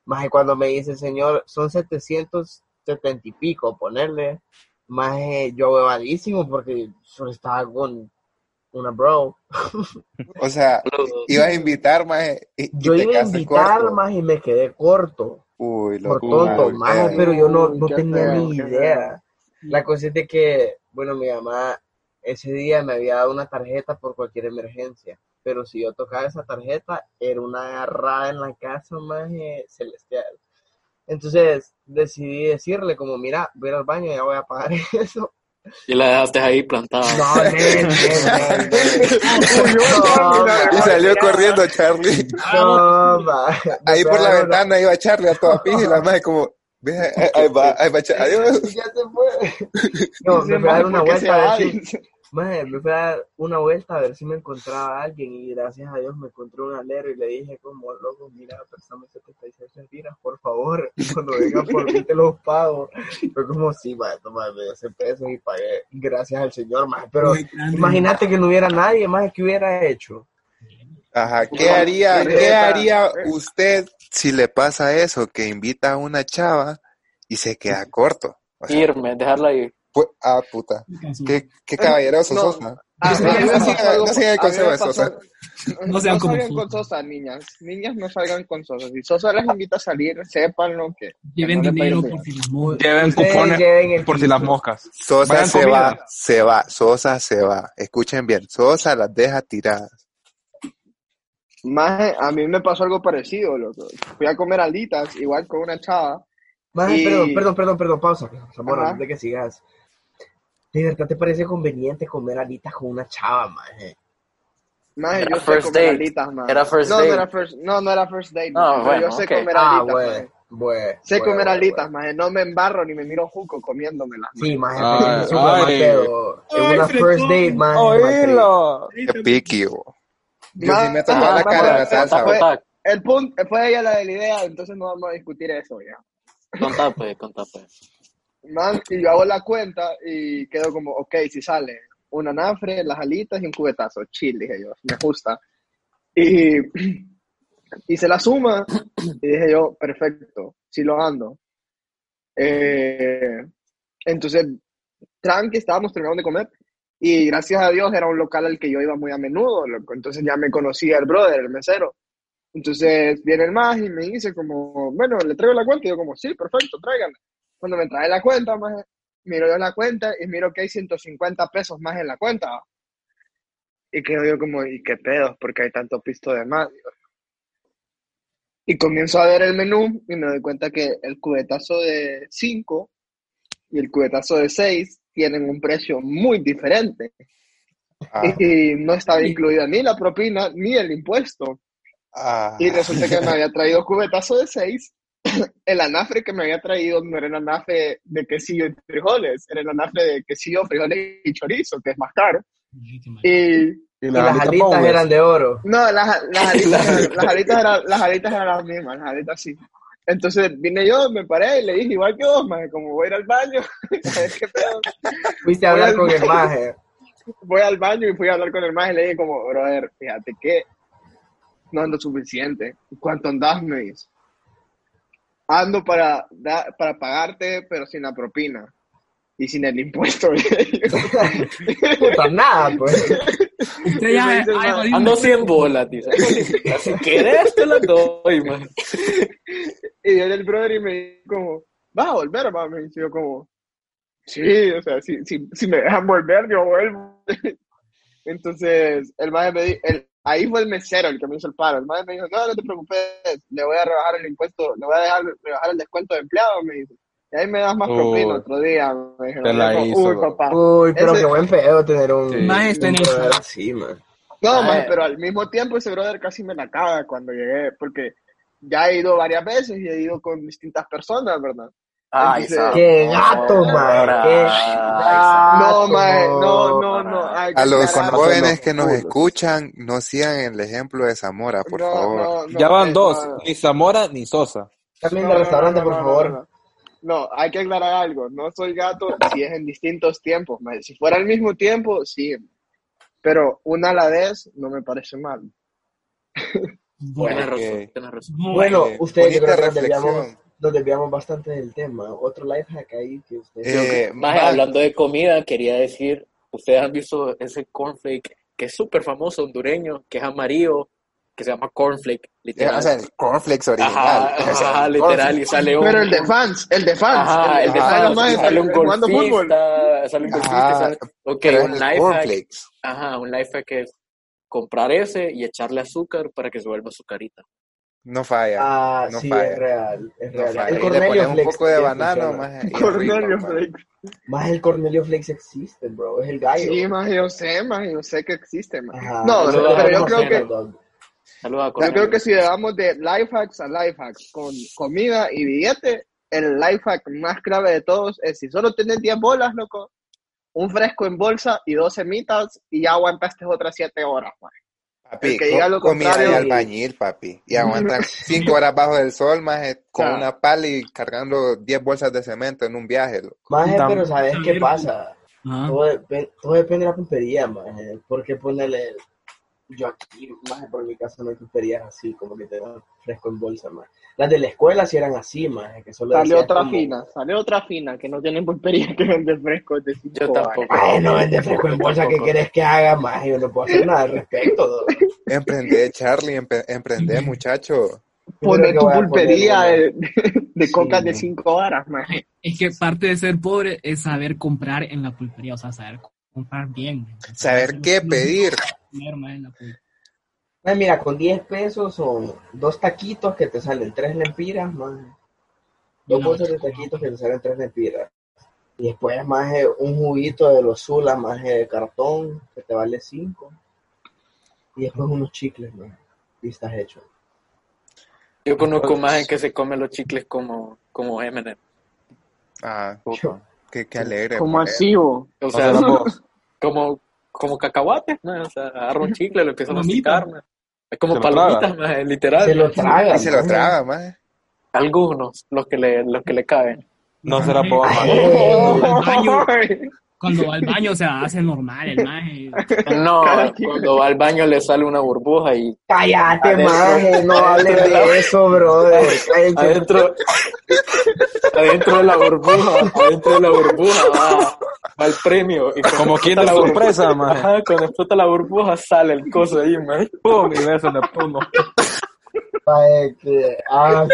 Más que cuando me dice, señor, son setecientos setenta y pico, ponerle. Más que yo huevadísimo porque solo estaba con una bro. O sea, ibas a invitar, maje. Y, y yo iba a invitar, maje, y me quedé corto. Uy, lo por tonto, uy, maje, uy, pero yo no, no tenía feo, ni idea. Feo. La cosa es de que, bueno, mi mamá ese día me había dado una tarjeta por cualquier emergencia, pero si yo tocaba esa tarjeta, era una agarrada en la casa, maje, celestial. Entonces, decidí decirle como, mira, voy al baño y ya voy a pagar eso. Y la dejaste ahí plantada. No, no, no, no. Y salió corriendo Charlie. No, no, ahí por la no, ventana no. Iba Charlie a toda pija y la madre como, ve, ahí va, ahí va Charlie. Ya se fue. No, me fui a dar una vuelta a ver si, madre, me fui a dar una vuelta a ver si me encontraba a alguien y gracias a Dios me encontré un alero y le dije como, loco, mira, préstame setenta y seis centinas, por favor, cuando venga por mí te los pago. Fue como, sí, madre, toma doce pesos y pagué, gracias al señor, madre, pero imagínate que no hubiera nadie, más que hubiera hecho. Ajá, ¿qué haría, ¿qué haría usted si le pasa eso, que invita a una chava y se queda corto? O sea, irme, dejarla ir. Ah, puta. Qué, qué caballeroso no, sos, man. Ah, no, no, no, sigan, no sigan con Seba Sosa. No, no salgan con Sosa, niñas. Niñas, no salgan con Sosa. Si Sosa las invita a salir, sepan lo que... Lleven no dinero por si las moscas. Lleven cupones sí, lleven por si las moscas. Sosa Vayan se comida. va, se va. Sosa se va. Escuchen bien. Sosa las deja tiradas. Más, a mí me pasó algo parecido, loco. Fui a comer alitas, igual con una chava. Más, y... perdón, perdón, perdón, perdón, pausa. Zamora, antes de que sigas. ¿De verdad te parece conveniente comer alitas con una chava, man? Man, era yo sé first comer date. alitas, man. Era first no, date. No, era first, no, no era first date. No, bueno, yo sé okay. comer ah, alitas, bueno, man. Bueno, sé bueno, comer bueno, alitas, bueno. man. No me embarro ni me miro juco comiéndomelas. Man. Sí, man. Ay, es una, ay, ay, una first date, man. Oílo. Qué piqui, bo. Yo sí me tapaba ah, la cara en la salsa, bo. El punto, fue ella la de la idea, entonces no vamos a discutir eso, ya. Contá, pues, contá, pues. Man, y yo hago la cuenta y quedo como, ok, si sale un anafre, las alitas y un cubetazo, chill, dije yo, me gusta. Y, y se la suma, y dije yo, perfecto, si lo ando. Eh, entonces, tranqui, estábamos terminando de comer, y gracias a Dios era un local al que yo iba muy a menudo, loco. Entonces ya me conocía el brother, el mesero. Entonces viene el más y me dice como, bueno, le traigo la cuenta, y yo como, sí, perfecto, tráiganla. Cuando me trae la cuenta, maje, miro yo la cuenta y miro que hay ciento cincuenta pesos más en la cuenta. Y quedo yo como, ¿y qué pedos? Porque hay tanto pisto de más. Y comienzo a ver el menú y me doy cuenta que el cubetazo de cinco y el cubetazo de seis tienen un precio muy diferente. Ah. Y, y no estaba incluida ni la propina ni el impuesto. Ah. Y resulta que me había traído cubetazo de seis. El anafre que me había traído no era el anafre de quesillo y frijoles, era el anafre de quesillo, frijoles y chorizo, que es más caro. Y, ¿Y, y las alitas, alitas eran de oro? No, las, las, alitas, las, alitas eran, las alitas eran las mismas, las alitas sí. Entonces vine yo, me paré y le dije, igual que vos, maje, como voy a ir al baño, ¿sabes qué pedo? Fuiste a hablar con el maje. Voy al baño y fui a hablar con el maje y le dije como, brother, fíjate que no ando suficiente. ¿Cuánto andás? Me dice. Ando para, da, para pagarte, pero sin la propina. Y sin el impuesto. Puta, nada, pues. Ya, dice, ay, ando cien bolas, tío. Si quieres, te las doy, man. Y viene el brother y me dice como, ¿vas a volver, mami? Y yo como, sí, o sea, si, si, si me dejan volver, yo vuelvo. Entonces, el madre me dijo, el, ahí fue el mesero el que me hizo el paro. El madre me dijo, no, no te preocupes, le voy a rebajar el impuesto, le voy a dejar rebajar el descuento de empleado, me dijo. Y ahí me das más propina uh, otro día, me dijo. Uy, hizo, papá. Uy, pero ese... qué buen pedo tener un... Sí. Maestro en eso. Sí, man. No, man, pero al mismo tiempo ese brother casi me la caga cuando llegué, porque ya he ido varias veces y he ido con distintas personas, ¿verdad? Ay, Entonces, qué gato, man. Qué gato. No, man, no, no, no. Ay, a los jóvenes que nos escuchan, no sigan el ejemplo de Zamora, por no, favor. No, no, ya van no, dos, no. Ni Zamora ni Sosa. Cambien de restaurante, no, no, no, por favor. No, no. No, hay que aclarar algo. No soy gato si es en distintos tiempos, man. Si fuera al mismo tiempo, sí. Pero una a la vez no me parece mal. Buena razón, buena razón. Bueno, ustedes reflexionan. Nos desviamos bastante del tema. Otro life hack ahí que ustedes... Eh, que... Más hablando de comida, quería decir, ustedes han visto ese cornflake que es súper famoso, hondureño, que es amarillo, que se llama cornflake, literal. O sea, el cornflakes original. Ajá, ajá, o sea, ajá literal, cornflake. Y sale un... Pero el de fans, el de fans. Ajá, el de fans, ajá, sale un golfista, sale un golfista, sale... Ok, un life hack. Ajá, un life hack es comprar ese y echarle azúcar para que se vuelva azucarita. No falla. Ah, no sí, falla. es real. Es no real. Falla. El Cornelio Flex. Un poco de banano, más. Cornelio Flex. Más el Cornelio Flex existe, bro. Es el gallo. Sí, más yo sé, más yo sé que existe, más. No, pero, pero yo creo que. Saluda, yo creo que si le damos de life hacks a life hacks con comida y billete, el life hack más clave de todos es si solo tenés diez bolas, loco, un fresco en bolsa y dos semitas y ya aguantaste otras siete horas, man. Papi, com- comida de albañil, papi. Y aguantan cinco horas bajo el sol, maje, con claro. una pala y cargando diez bolsas de cemento en un viaje. Maje, pero ¿sabes qué pasa? Todo, todo depende de la puntería, maje. Porque ponerle Yo aquí, más por mi casa no hay tuberías así, como que te dan fresco en bolsa, más. Las de la escuela sí eran así, más. Sale otra como... fina, sale otra fina, que no tienen pulpería que vende fresco. De yo tampoco. Ay, no vende fresco en bolsa, ¿qué querés que haga, más? Yo no puedo hacer nada al respecto. Emprendé, Charlie, empre- emprendé, muchacho. Poner tu pulpería poner, de, de cocas sí, de cinco varas, más. Es que parte de ser pobre es saber comprar en la pulpería, o sea, saber comprar bien. Saber, saber qué pedir. Ay, mira, con diez pesos son dos taquitos que te salen tres lempiras, man. Dos no, bolsas de taquitos que te salen tres lempiras. Y después, más un juguito de los Sulas, más de cartón, que te vale cinco. Y después unos chicles, man. Y estás hecho. Yo conozco más en que se come los chicles como, como M and M. Ah, qué, qué alegre. Como así, o sea, como... como Como cacahuates, ¿no? O sea, agarra un chicle, lo empiezan a masticar, ¿no? Es como palomitas, más, literal. Se lo traga. Y se lo traga, más. Algunos, los que le, los que le caen. No será pobre, más. Cuando va al baño, o sea, hace normal el maje. No, cuando va al baño le sale una burbuja y... ¡Cállate, maje! No hables de eso, brother. Adentro, adentro de la burbuja, adentro de la burbuja va, va el premio. Y como quien de sorpresa, maje. Ajá, cuando explota la burbuja sale el coso ahí, maje. ¡Pum! Y beso en el puno. ¡Ay, qué asco!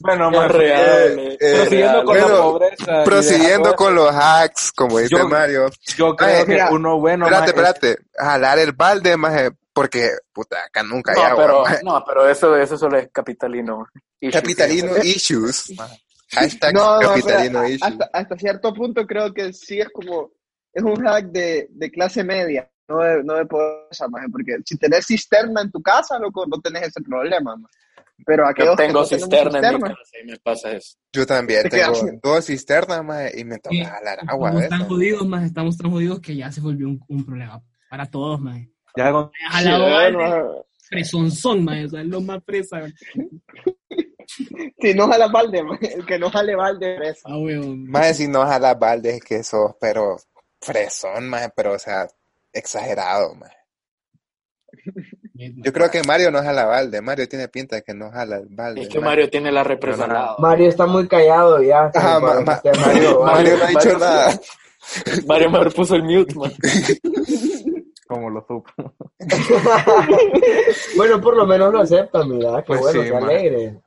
Bueno, más real. Eh, eh, prosiguiendo real. Con bueno, la pobreza. Prosiguiendo con los hacks, como dice yo, Mario. Yo creo Ay, que mira, uno bueno. Espérate, espérate. Es... jalar el balde, más. Porque, puta, acá nunca hay no, agua. Pero, no, pero eso, eso solo es capitalino. Issues, capitalino ¿sí? issues. Hashtag no, capitalino no, issues. Hasta, hasta cierto punto creo que sí es como. Es un hack de, de clase media. No de, no de pobreza, más. Porque si tenés cisterna en tu casa, loco, no tenés ese problema, más. Pero aquí yo tengo cisterna en mi casa y me pasa eso. Yo también tengo dos cisternas, más, y me toca sí, jalar agua. Estamos tan jodidos, más, estamos tan jodidos que ya se volvió un, un problema para todos, más. Ya con... jalado presonzón, más, o sea, es lo más presa. Si no jala balde, más, el que no jale balde, presa. Ah, weón. Más, si no jala balde, es que sos, pero fresón, más, pero, o sea, exagerado, más. Yo creo que Mario no jala balde. Mario tiene pinta de que no jala el balde. Es que Mario, Mario tiene la represa. No, Mario está muy callado ya. Ah, ma- ma- Mario, Mario, Mario no ha dicho Mario, nada. Mario me puso el mute, man. Como lo supo. Bueno, por lo menos lo acepta, mira. Qué pues bueno, sí, qué man. Alegre.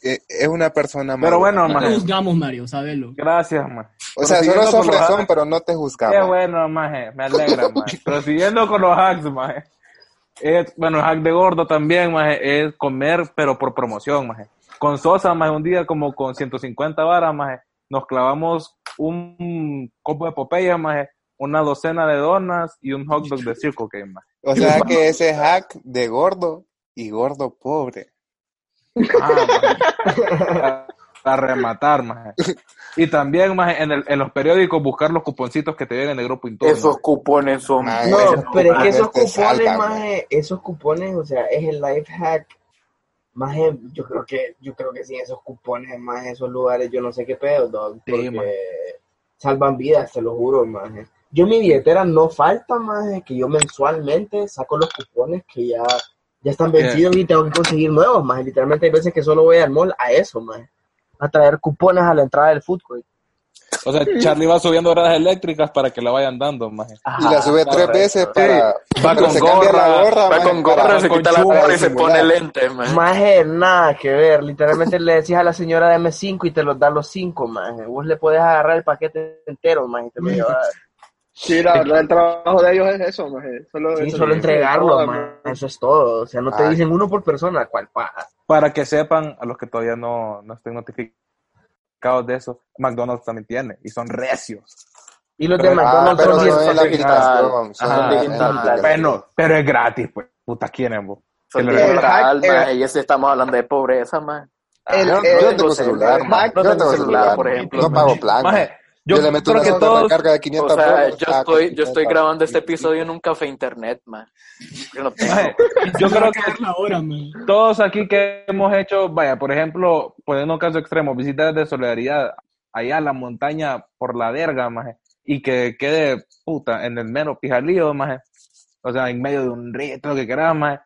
Es una persona mala. Pero bueno, no te juzgamos, Mario, sabelo. Gracias, man. O sea, solo sos fresón, pero no te juzgamos. Qué bueno, maje. Me alegra, man. Prosiguiendo con los hacks, maje. Es, bueno, el hack de gordo también, maje, es comer, pero por promoción, maje. Con Sosa, maje, un día como con ciento cincuenta varas, maje, nos clavamos un copo de Popeya, maje, una docena de donas y un hot dog de Circle K, maje. O sea que ese es hack de gordo y gordo pobre. Ah, a rematar, maje. Y también, maje, en, el, en los periódicos buscar los cuponcitos que te vienen del grupo interno. Esos cupones son... Maje, no, no, pero es que esos cupones, salta, maje, esos cupones, o sea, es el life hack. Maje, yo creo que, yo creo que sin esos cupones, maje, esos lugares, yo no sé qué pedo, dog, porque sí, salvan vidas, te lo juro, maje. Yo en mi billetera no falta, maje, que yo mensualmente saco los cupones que ya, ya están vencidos y tengo que conseguir nuevos, maje. Literalmente hay veces que solo voy al mall a eso, maje. A traer cupones a la entrada del fútbol. O sea, Charlie va subiendo horas eléctricas para que la vayan dando, maje. Y la sube tres veces para... Va con gorra, va con gorra, se quita la gorra y se pone lente, maje. Maje, nada que ver. Literalmente le decís a la señora de eme cinco y te los da los cinco, maje. Vos le podés agarrar el paquete entero, maje, y te lo llevas. Sí, la verdad, el trabajo de ellos es eso, maje. Solo, sí, solo entregarlo, maje. Eso es todo. O sea, no te Ay. dicen uno por persona, cuál pasa. Para que sepan, a los que todavía no, no estén notificados de eso, McDonald's también tiene, y son recios. Y los pero, de McDonald's ah, son bien no notificados. Ah, bueno, pero es gratis, pues. Putas quieren, vos. Son liberal, maje, y estamos hablando de pobreza, maje. Yo no tengo celular, no tengo celular, por ejemplo. No pago plan, maje. Yo, yo le meto creo una que todos, carga de quinientos o sea, dólares, yo estoy, yo estoy grabando este episodio en un café internet, man. Yo, no tengo. Maje, yo creo que hora, todos aquí que hemos hecho, vaya, por ejemplo, poniendo un caso extremo, visitas de solidaridad allá a la montaña por la verga, maje. y que quede, puta, en el mero pijalío, maje. O sea, en medio de un rito, lo que querás, maje.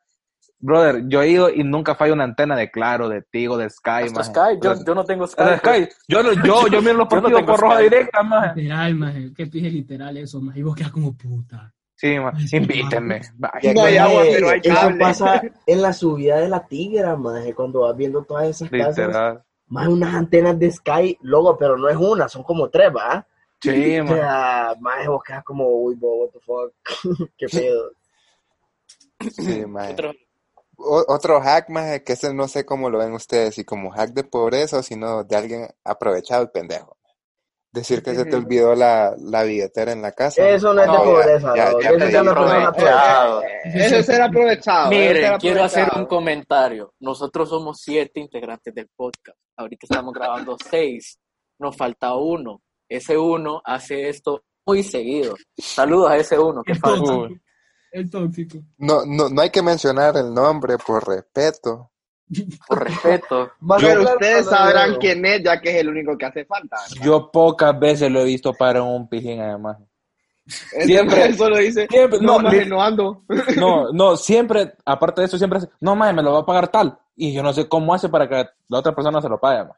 Brother, yo he ido y nunca fallo una antena de Claro, de Tigo, de Sky, maje. Sky, yo, yo no tengo Sky. Sky. Yo, yo, yo, yo miro los partidos no por roja directa, maje. Literal, maje. Qué pije literal eso, maje. Y vos quedás como puta. Sí, man. Invítenme. Vaya, no hay agua, pero hay cable. Eso pasa en la subida de la Tigra, maje, cuando vas viendo todas esas literal. Casas. Más unas antenas de Sky, logo, pero no es una, son como tres, ¿va? Sí, man. O sea, maje, vos quedas como, uy, bobo, what the fuck, qué pedo. Sí, maje. Otro, o, otro hack, maje, que ese no sé cómo lo ven ustedes, si como hack de pobreza o si no, de alguien aprovechado el pendejo. Decir que sí, se te olvidó la, la billetera en la casa. Eso no es de pobreza. Eso es ser aprovechado. Miren, quiero hacer un comentario. Nosotros somos siete integrantes del podcast. Ahorita estamos grabando seis. Nos falta uno. Ese uno hace esto muy seguido. Saludos a ese uno. ¿Qué pasa? El tóxico. No, no, no hay que mencionar el nombre por respeto. Por respeto. Pero ustedes sabrán quién es, ya que es el único que hace falta, ¿verdad? Yo pocas veces lo he visto para un pijín, además. Siempre eso lo dice. Siempre, no, no, maje, no ando. No, no, siempre, aparte de eso, siempre hace, no, maje, me lo va a pagar tal. Y yo no sé cómo hace para que la otra persona se lo pague, maje.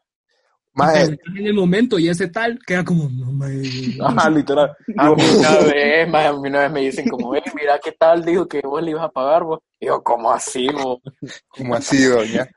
Maje. En el momento, y ese tal queda como, no, maje. Ajá, literal. A mí una vez, maje, a mí una vez me dicen como, hey, mira qué tal, dijo que vos le ibas a pagar, vos. Digo, ¿cómo así, bo? ¿Cómo así, doña?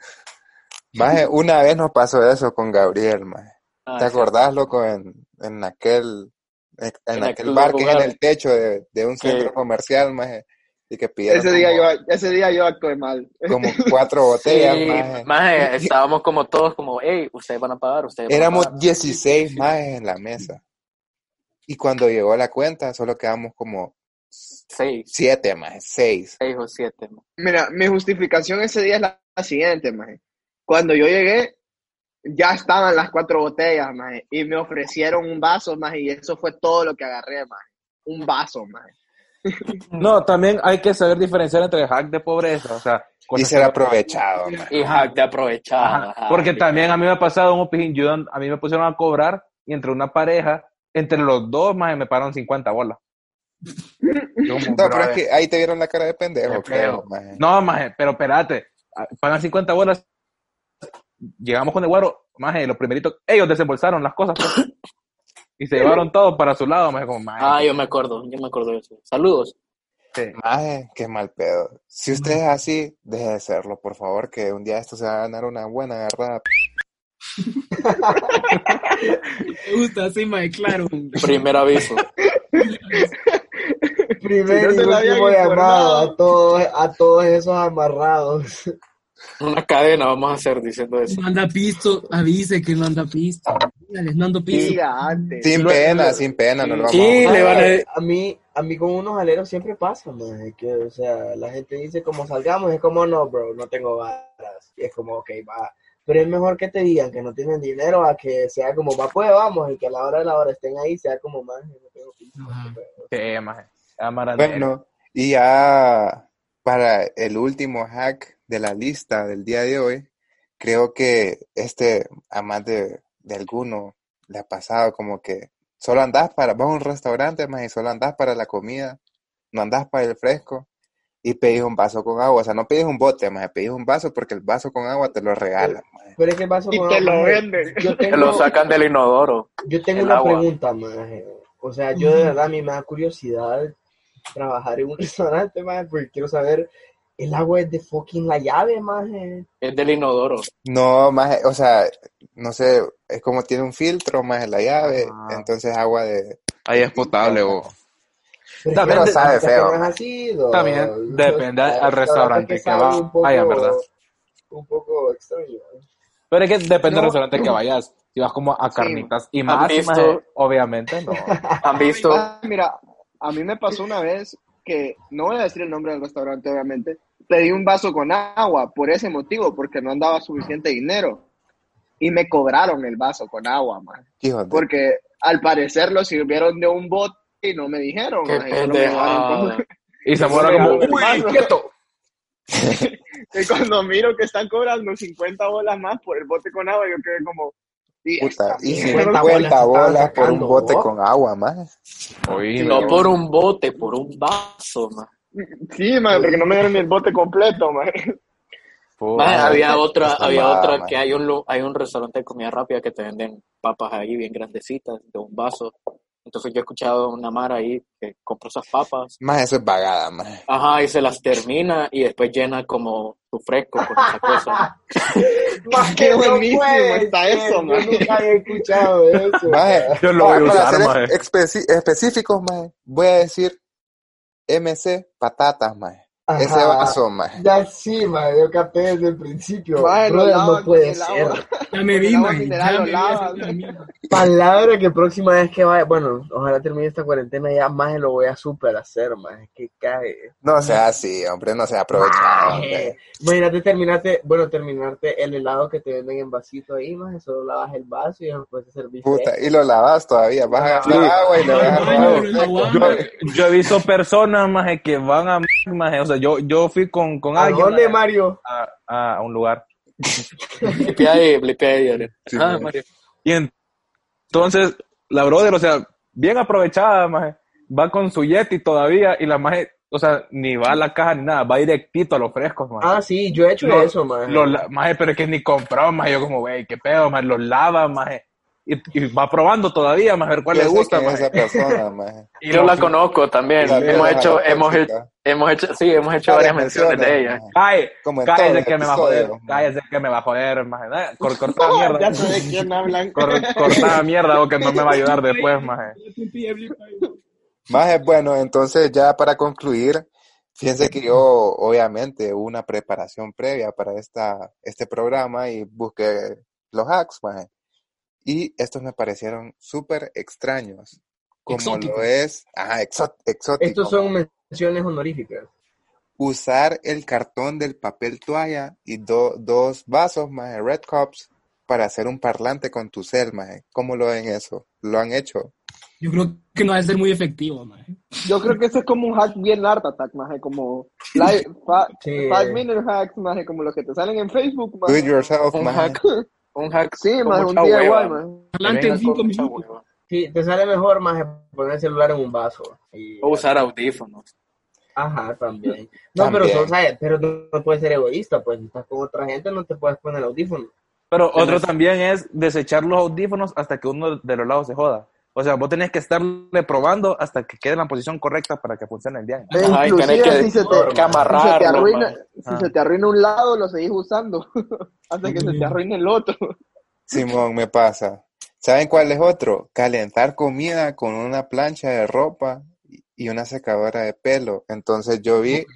Maje, una vez nos pasó eso con Gabriel, maje. Ah, ¿te acordás, loco, en, en aquel, en, en aquel bar que es en el techo de, de un centro ¿qué? Comercial, maje? Y que pidieron ese día como, yo, ese día yo actué mal. Como cuatro botellas, sí, maje. Maje, estábamos como todos como, hey, ustedes van a pagar, ustedes van éramos a pagar. dieciséis majes en la mesa. Y cuando llegó la cuenta, solo quedamos como... Seis. Siete, maje, seis. Seis o siete, maje. Mira, mi justificación ese día es la, la siguiente, maje. Cuando yo llegué, ya estaban las cuatro botellas, maje, y me ofrecieron un vaso, maje, y eso fue todo lo que agarré, maje. Un vaso, maje. No, también hay que saber diferenciar entre hack de pobreza, o sea... Y ser aprovechado, maje. Y hack de aprovechado. Ajá, porque ajá, también a mí me ha pasado un pijín, yo, a mí me pusieron a cobrar, y entre una pareja, entre los dos, maje, me pagaron cincuenta bolas. No, pero es que ahí te vieron la cara de pendejo, creo, maje. No, maje, pero espérate, pagan cincuenta bolas, llegamos con el guaro, maje, los primeritos, ellos desembolsaron las cosas, pues, y se llevaron todo para su lado, maje, como, maje. Ah, yo me acuerdo, yo me acuerdo de eso. Saludos. Sí. Maje, qué mal pedo. Si usted es así, deje de serlo, por favor, que un día esto se va a ganar una buena agarrada. Me gusta, sí, maje, claro. Primer aviso. Primero si no y último llamado a todos, a todos esos amarrados. Una cadena vamos a hacer diciendo eso. No anda pisto, avise que no anda pisto. Dígales, no ando pisto. Antes. Sin pena, sin pena. No lo vamos sí, a... Le van a... a mí, a mí con unos aleros siempre pasa, man, que, o sea, la gente dice como salgamos, es como no, bro, no tengo varas. Y es como, ok, va. Pero es mejor que te digan que no tienen dinero a que sea como, va, pues vamos, y que a la hora de la hora estén ahí, sea como, man, no tengo pisto. Sí, man. Bueno, y ya para el último hack de la lista del día de hoy, creo que este a más de, de alguno le ha pasado como que solo andás para, vas a un restaurante más y solo andás para la comida, no andás para el fresco y pedís un vaso con agua, o sea, no pedís un bote más, pedís un vaso porque el vaso con agua te lo regalan. Pero, pero es que el vaso y con te agua, lo venden, tengo, te lo sacan del inodoro. Yo tengo una agua. Pregunta más, o sea, yo de verdad a mí me da curiosidad trabajar en un restaurante, maje, porque quiero saber, el agua es de fucking la llave, maje. Es del inodoro. No, maje, o sea, no sé, es como tiene un filtro, maje, la llave, ah. Entonces agua de... Ahí es potable, bo. Pero, también, pero sabe feo. Sido, también depende al restaurante que va. Poco, ay, en verdad. Un poco extraño. Pero es que depende no. Del restaurante que vayas. Si vas como a carnitas sí, y más, maje, obviamente no. ¿Han visto? Mira... A mí me pasó una vez que, no voy a decir el nombre del restaurante, obviamente, pedí un vaso con agua por ese motivo, porque no andaba suficiente dinero. Y me cobraron el vaso con agua, man. Híjole. Porque al parecer lo sirvieron de un bote y no me dijeron. Qué pendejo. Y se muera como, uy, quieto. Y cuando miro que están cobrando cincuenta bolas más por el bote con agua, yo quedé como, Y puta, y cincuenta bolas por un bote con agua, más. No por un bote, por un vaso, más. Sí, man, porque no me dieron ni el bote completo, man. Man, había otra, había otra que hay un hay un restaurante de comida rápida que te venden papas ahí bien grandecitas, de un vaso. Entonces yo he escuchado una mara ahí que compra esas papas. Más eso es vagada, man. Ajá, y se las termina y después llena como su fresco con esa cosa. Más que buenísimo no está eso, man. Yo nunca había escuchado eso. Man, yo lo voy a usar, man. Especi- específicos, man, voy a decir M C patatas, man. Ajá. Ese vaso, man. Ya sí, man, yo capté desde el principio. Man, bro, no, no puede ser. Ya me vi, man. Palabra que próxima vez que vaya, bueno, ojalá termine esta cuarentena ya, más lo voy a super hacer, man. Es que cae. No sea así, hombre, no sea aprovechado. Imagínate terminarte, bueno, terminarte el helado que te venden en vasito ahí, man, solo lavas el vaso y después te servís. Puta, y lo lavas todavía, vas a gastar sí. agua y lo vas a lavar. Yo, yo he visto personas, más que van a, más, o sea, yo, yo fui con, con ¿A alguien. ¿A dónde, Mario? A, a, a un lugar. Blipea ahí, blipea ahí. Sí, ah, Mario. Y entonces, la brother, o sea, bien aprovechada, maje, va con su Yeti todavía y la maje, o sea, ni va a la caja ni nada, va directito a los frescos, maje. Ah, sí, yo he hecho los, eso, maje. Los, maje, pero es que ni compró, maje, yo como, güey, qué pedo, maje, los lava, maje. Y, y va probando todavía, más a ver cuál le gusta, más esa persona, maje. Y yo la conozco también, la hemos hecho, hemos hecho, hemos hecho, sí, hemos hecho varias menciones de ella. Ay, cállese que me va a joder, cállese que me va a joder, maje. Cor, corta no, mierda. Ya sabes quién hablan. Cor, corta mierda o que no me va a ayudar después, maje. Maje, bueno, entonces ya para concluir, fíjense que yo obviamente hubo una preparación previa para esta este programa y busqué los hacks, maje. Y estos me parecieron súper extraños, como exóticos. Lo es... Ajá, exó- exótico. Estos son menciones honoríficas. Usar el cartón del papel toalla y do- dos vasos, maje, red cups, para hacer un parlante con tu cel, maje. ¿Cómo lo ven eso? ¿Lo han hecho? Yo creo que no va a ser muy efectivo, maje. Yo creo que eso es como un hack bien largo, attack, maje, como... Live, fa- sí. Five minute hacks, maje, como los que te salen en Facebook, maje. Do it yourself, un maje. Hack. Un hack, sí, más un día igual, más. Adelante en cinco minutos. Sí, te sale mejor, más poner el celular en un vaso. Y... O usar audífonos. Ajá, también. No, también. Pero, o sea, pero no puedes ser egoísta, pues. Si estás con otra gente, no te puedes poner audífonos. Pero otro también es desechar los audífonos hasta que uno de los lados se joda. O sea, vos tenés que estarle probando hasta que quede en la posición correcta para que funcione el viaje. Ajá, inclusive que, si, se te, que amarrarlo, si se te arruina, si se te arruina un lado, lo seguís usando hasta que se te arruine el otro. Simón, me pasa. ¿Saben cuál es otro? Calentar comida con una plancha de ropa y una secadora de pelo. Entonces yo vi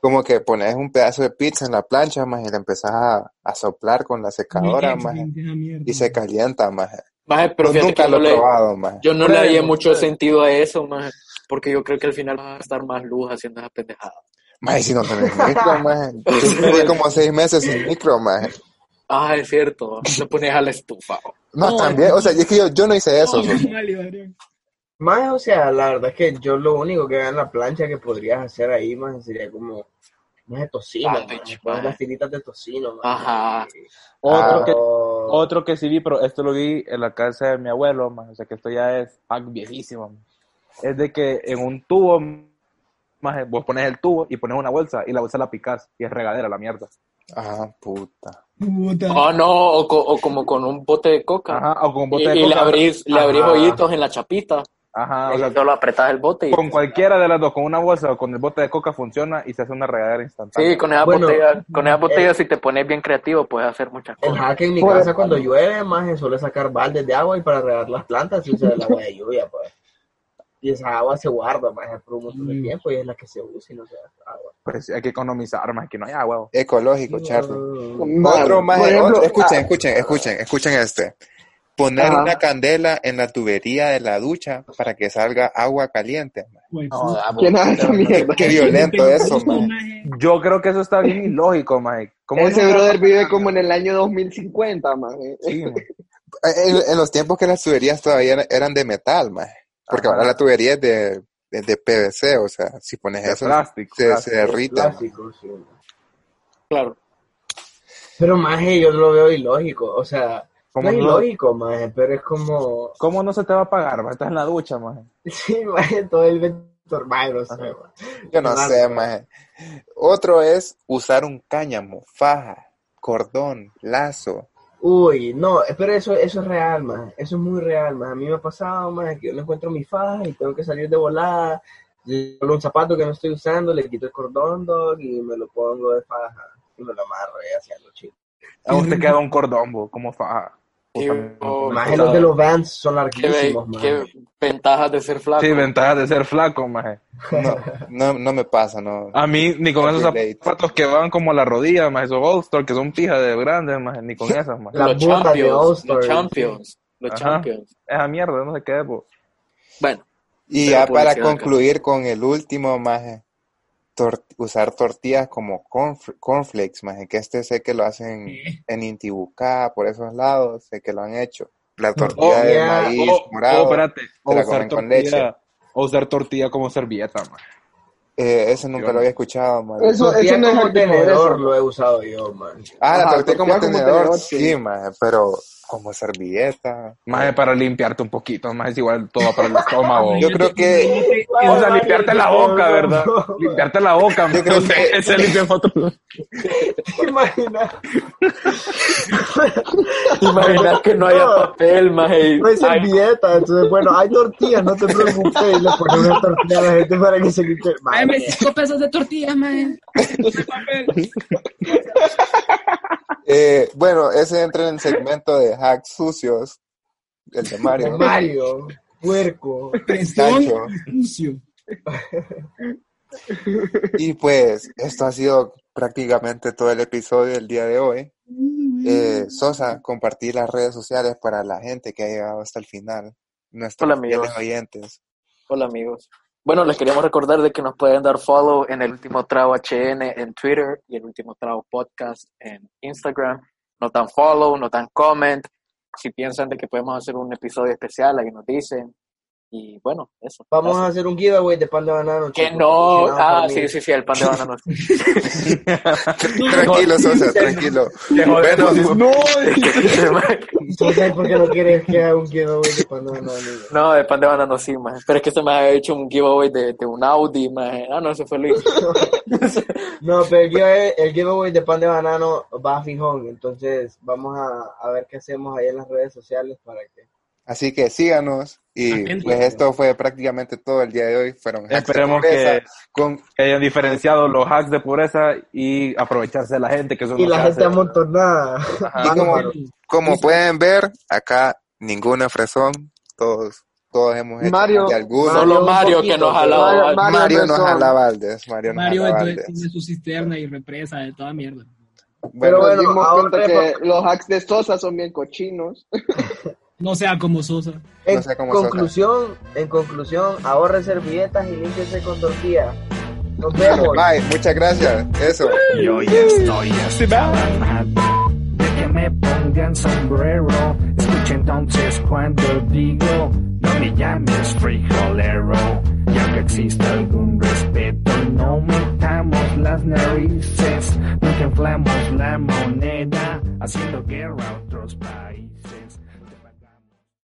como que pones un pedazo de pizza en la plancha, más y la empezás a, a soplar con la secadora, más y se calienta, más. Maje, pero yo nunca lo he probado, maje. Yo no le había mucho sentido a eso, maje, porque yo creo que al final va a estar más luz haciendo esas pendejadas. Maje, si no tenés micro, maje. Yo estuve como seis meses sin micro, maje. Ah, es cierto, lo pones a la estufa. No, no también, no. O sea, es que yo, yo no hice eso. No, no. Maje, o sea, la verdad es que yo lo único que hago en la plancha que podrías hacer ahí, maje, sería como... de tocino, ah, las tiritas de tocino, man. Ajá. Otro, ah, que, oh. otro que sí vi, pero esto lo vi en la casa de mi abuelo, man. O sea que esto ya es hack viejísimo, man. Es de que en un tubo, man, vos pones el tubo y pones una bolsa y la bolsa la picás y es regadera la mierda. Ah, puta. Puta. Oh, no, o, co- o como con un bote de coca. Ajá, o con un bote y, de y coca. Y le abrís, le abrís hoyitos en la chapita. Ajá, o sea, solo apretás el bote. Y con cualquiera de las dos, con una bolsa o con el bote de coca funciona y se hace una regadera instantánea. Sí, con esa bueno, botella, con esa botella eh, si te pones bien creativo puedes hacer muchas cosas. El hack en mi pues, casa cuando llueve, maje, suele sacar baldes de agua y para regar las plantas y usa el agua de lluvia, pues. Y esa agua se guarda, maje, por un montón de tiempo y es la que se usa y no se gasta agua. Pues hay que economizar, maje, que no hay agua. Ecológico, Charlie. No, otro, maje, ejemplo, otro. Escuchen, ah, escuchen, escuchen, escuchen este. Poner ajá. una candela en la tubería de la ducha para que salga agua caliente. Man. No, ¿Qué, mierda? Qué violento eso, man. Yo creo que eso está bien ilógico, man. Ese brother vive como en el año dos mil cincuenta, man. Sí, man. En, en los tiempos que las tuberías todavía eran de metal, man. Porque ajá. ahora la tubería es de, de, de P V C, o sea, si pones de eso, plástico, se, plástico, se derrita. Plástico, sí, claro. Pero, man, yo lo veo ilógico, o sea... ¿Cómo no es ilógico, maje, pero es como... ¿Cómo no se te va a pagar, maje? Estás en la ducha, maje. Sí, maje, todo el vector, maje, no sé, maje. Yo no Nada, sé, maje. maje. Otro es usar un cáñamo, faja, cordón, lazo. Uy, no, pero eso, eso es real, maje. Eso es muy real, maje. A mí me ha pasado, maje, que yo no encuentro mi faja y tengo que salir de volada. Llevo un zapato que no estoy usando, le quito el cordón, dog, y me lo pongo de faja. Y me lo amarro y hacia lo chico. A usted queda un cordón, bo, como faja. Maje, los de los Vans son larguísimos, maje. Qué ventajas de ser flaco. Sí, ventajas de ser flaco, maje. No, no, no me pasa, no. A mí, ni con esos zapatos que van como a la rodilla, maje, esos All-Star, que son pijas de grandes, maje, ni con esas, maje. Los Champions, los Champions, los Champions. Esa mierda, no sé qué, bo. Bueno. Y ya para concluir con el último, maje. Tor- usar tortillas como cornf- cornflakes, maje, que este sé que lo hacen en Intibucá, por esos lados, sé que lo han hecho. La tortilla oh, de yeah. maíz oh, morado, oh, te la comen tortilla, con leche. O usar tortilla como servilleta, maje. Eh, eso nunca yo, lo había escuchado, maje. Eso, eso no es como tenedor, lo he usado yo, maje. Ah, la Ajá, tortilla, tortilla como tenedor, tenedor sí, sí, maje, pero como servilleta. Maje, para limpiarte un poquito, maje, es igual todo para el estómago. Yo creo que... O sea, limpiarte la boca, ¿verdad? Limpiarte la boca, maje. Yo creo que... Se limpia en foto. ¿Te imaginas? ¿Te imaginas que no haya papel, maje? No hay servilleta, entonces, bueno, hay tortillas, no te preocupes. Le pones una tortilla a la gente para que se limpie. Maje, me cinco pesos de tortillas, maje. No hay papel. Eh, bueno, ese entra en el segmento de hacks sucios, el de Mario, ¿no? Mario, puerco, Nacho. Sucio. Y pues, esto ha sido prácticamente todo el episodio del día de hoy. Eh, Sosa, compartir las redes sociales para la gente que ha llegado hasta el final. Nuestros Hola, amigos. Oyentes. Hola, amigos. Bueno, les queríamos recordar de que nos pueden dar follow en El Último Trago H N en Twitter y El Último Trago Podcast en Instagram. Nos dan follow, nos dan comment. Si piensan de que podemos hacer un episodio especial, ahí nos dicen. Y bueno, eso. Vamos gracias. A hacer un giveaway de pan de banano. Que no. Ah, sí, sí, sí, el pan de banano. Tranquilo, Sosa, tranquilo. Bueno, no. Sosa, ¿por qué no quieres que haga un giveaway de pan de banano? No, de pan de banano sí, más. Pero es que se me ha hecho un giveaway de, de un Audi, más. Ah, no, eso fue Luis. No, pero el giveaway, el giveaway de pan de banano va a fijón. Entonces, vamos a, a ver qué hacemos ahí en las redes sociales para que... Así que síganos y pues esto fue prácticamente todo el día de hoy. Fueron hacks Esperemos de pobreza, que, con... que hayan diferenciado los hacks de pobreza y aprovecharse de la gente que son y los la gente amontonada. Y como, como pueden ver, acá ninguna fresón, todos todos hemos hecho Mario, de algunos. Solo Mario poquito, que nos jalaba. Mario, Mario nos jalaba Valdes. Mario, Mario entonces tiene su cisterna y represa de toda mierda. Bueno, pero bueno, dimos ahora que los hacks de Sosa son bien cochinos. No sea como Sosa. En no sea como conclusión, Sosa. En conclusión, ahorre servilletas y límpiese con tortillas. Nos vemos. Bye, muchas gracias. Eso. Yo ya estoy así. De que me pongan sombrero. Escucha entonces cuando digo, no me llames frijolero. Ya que existe algún respeto, no metamos las narices. No inflamos la moneda haciendo guerra a otros países.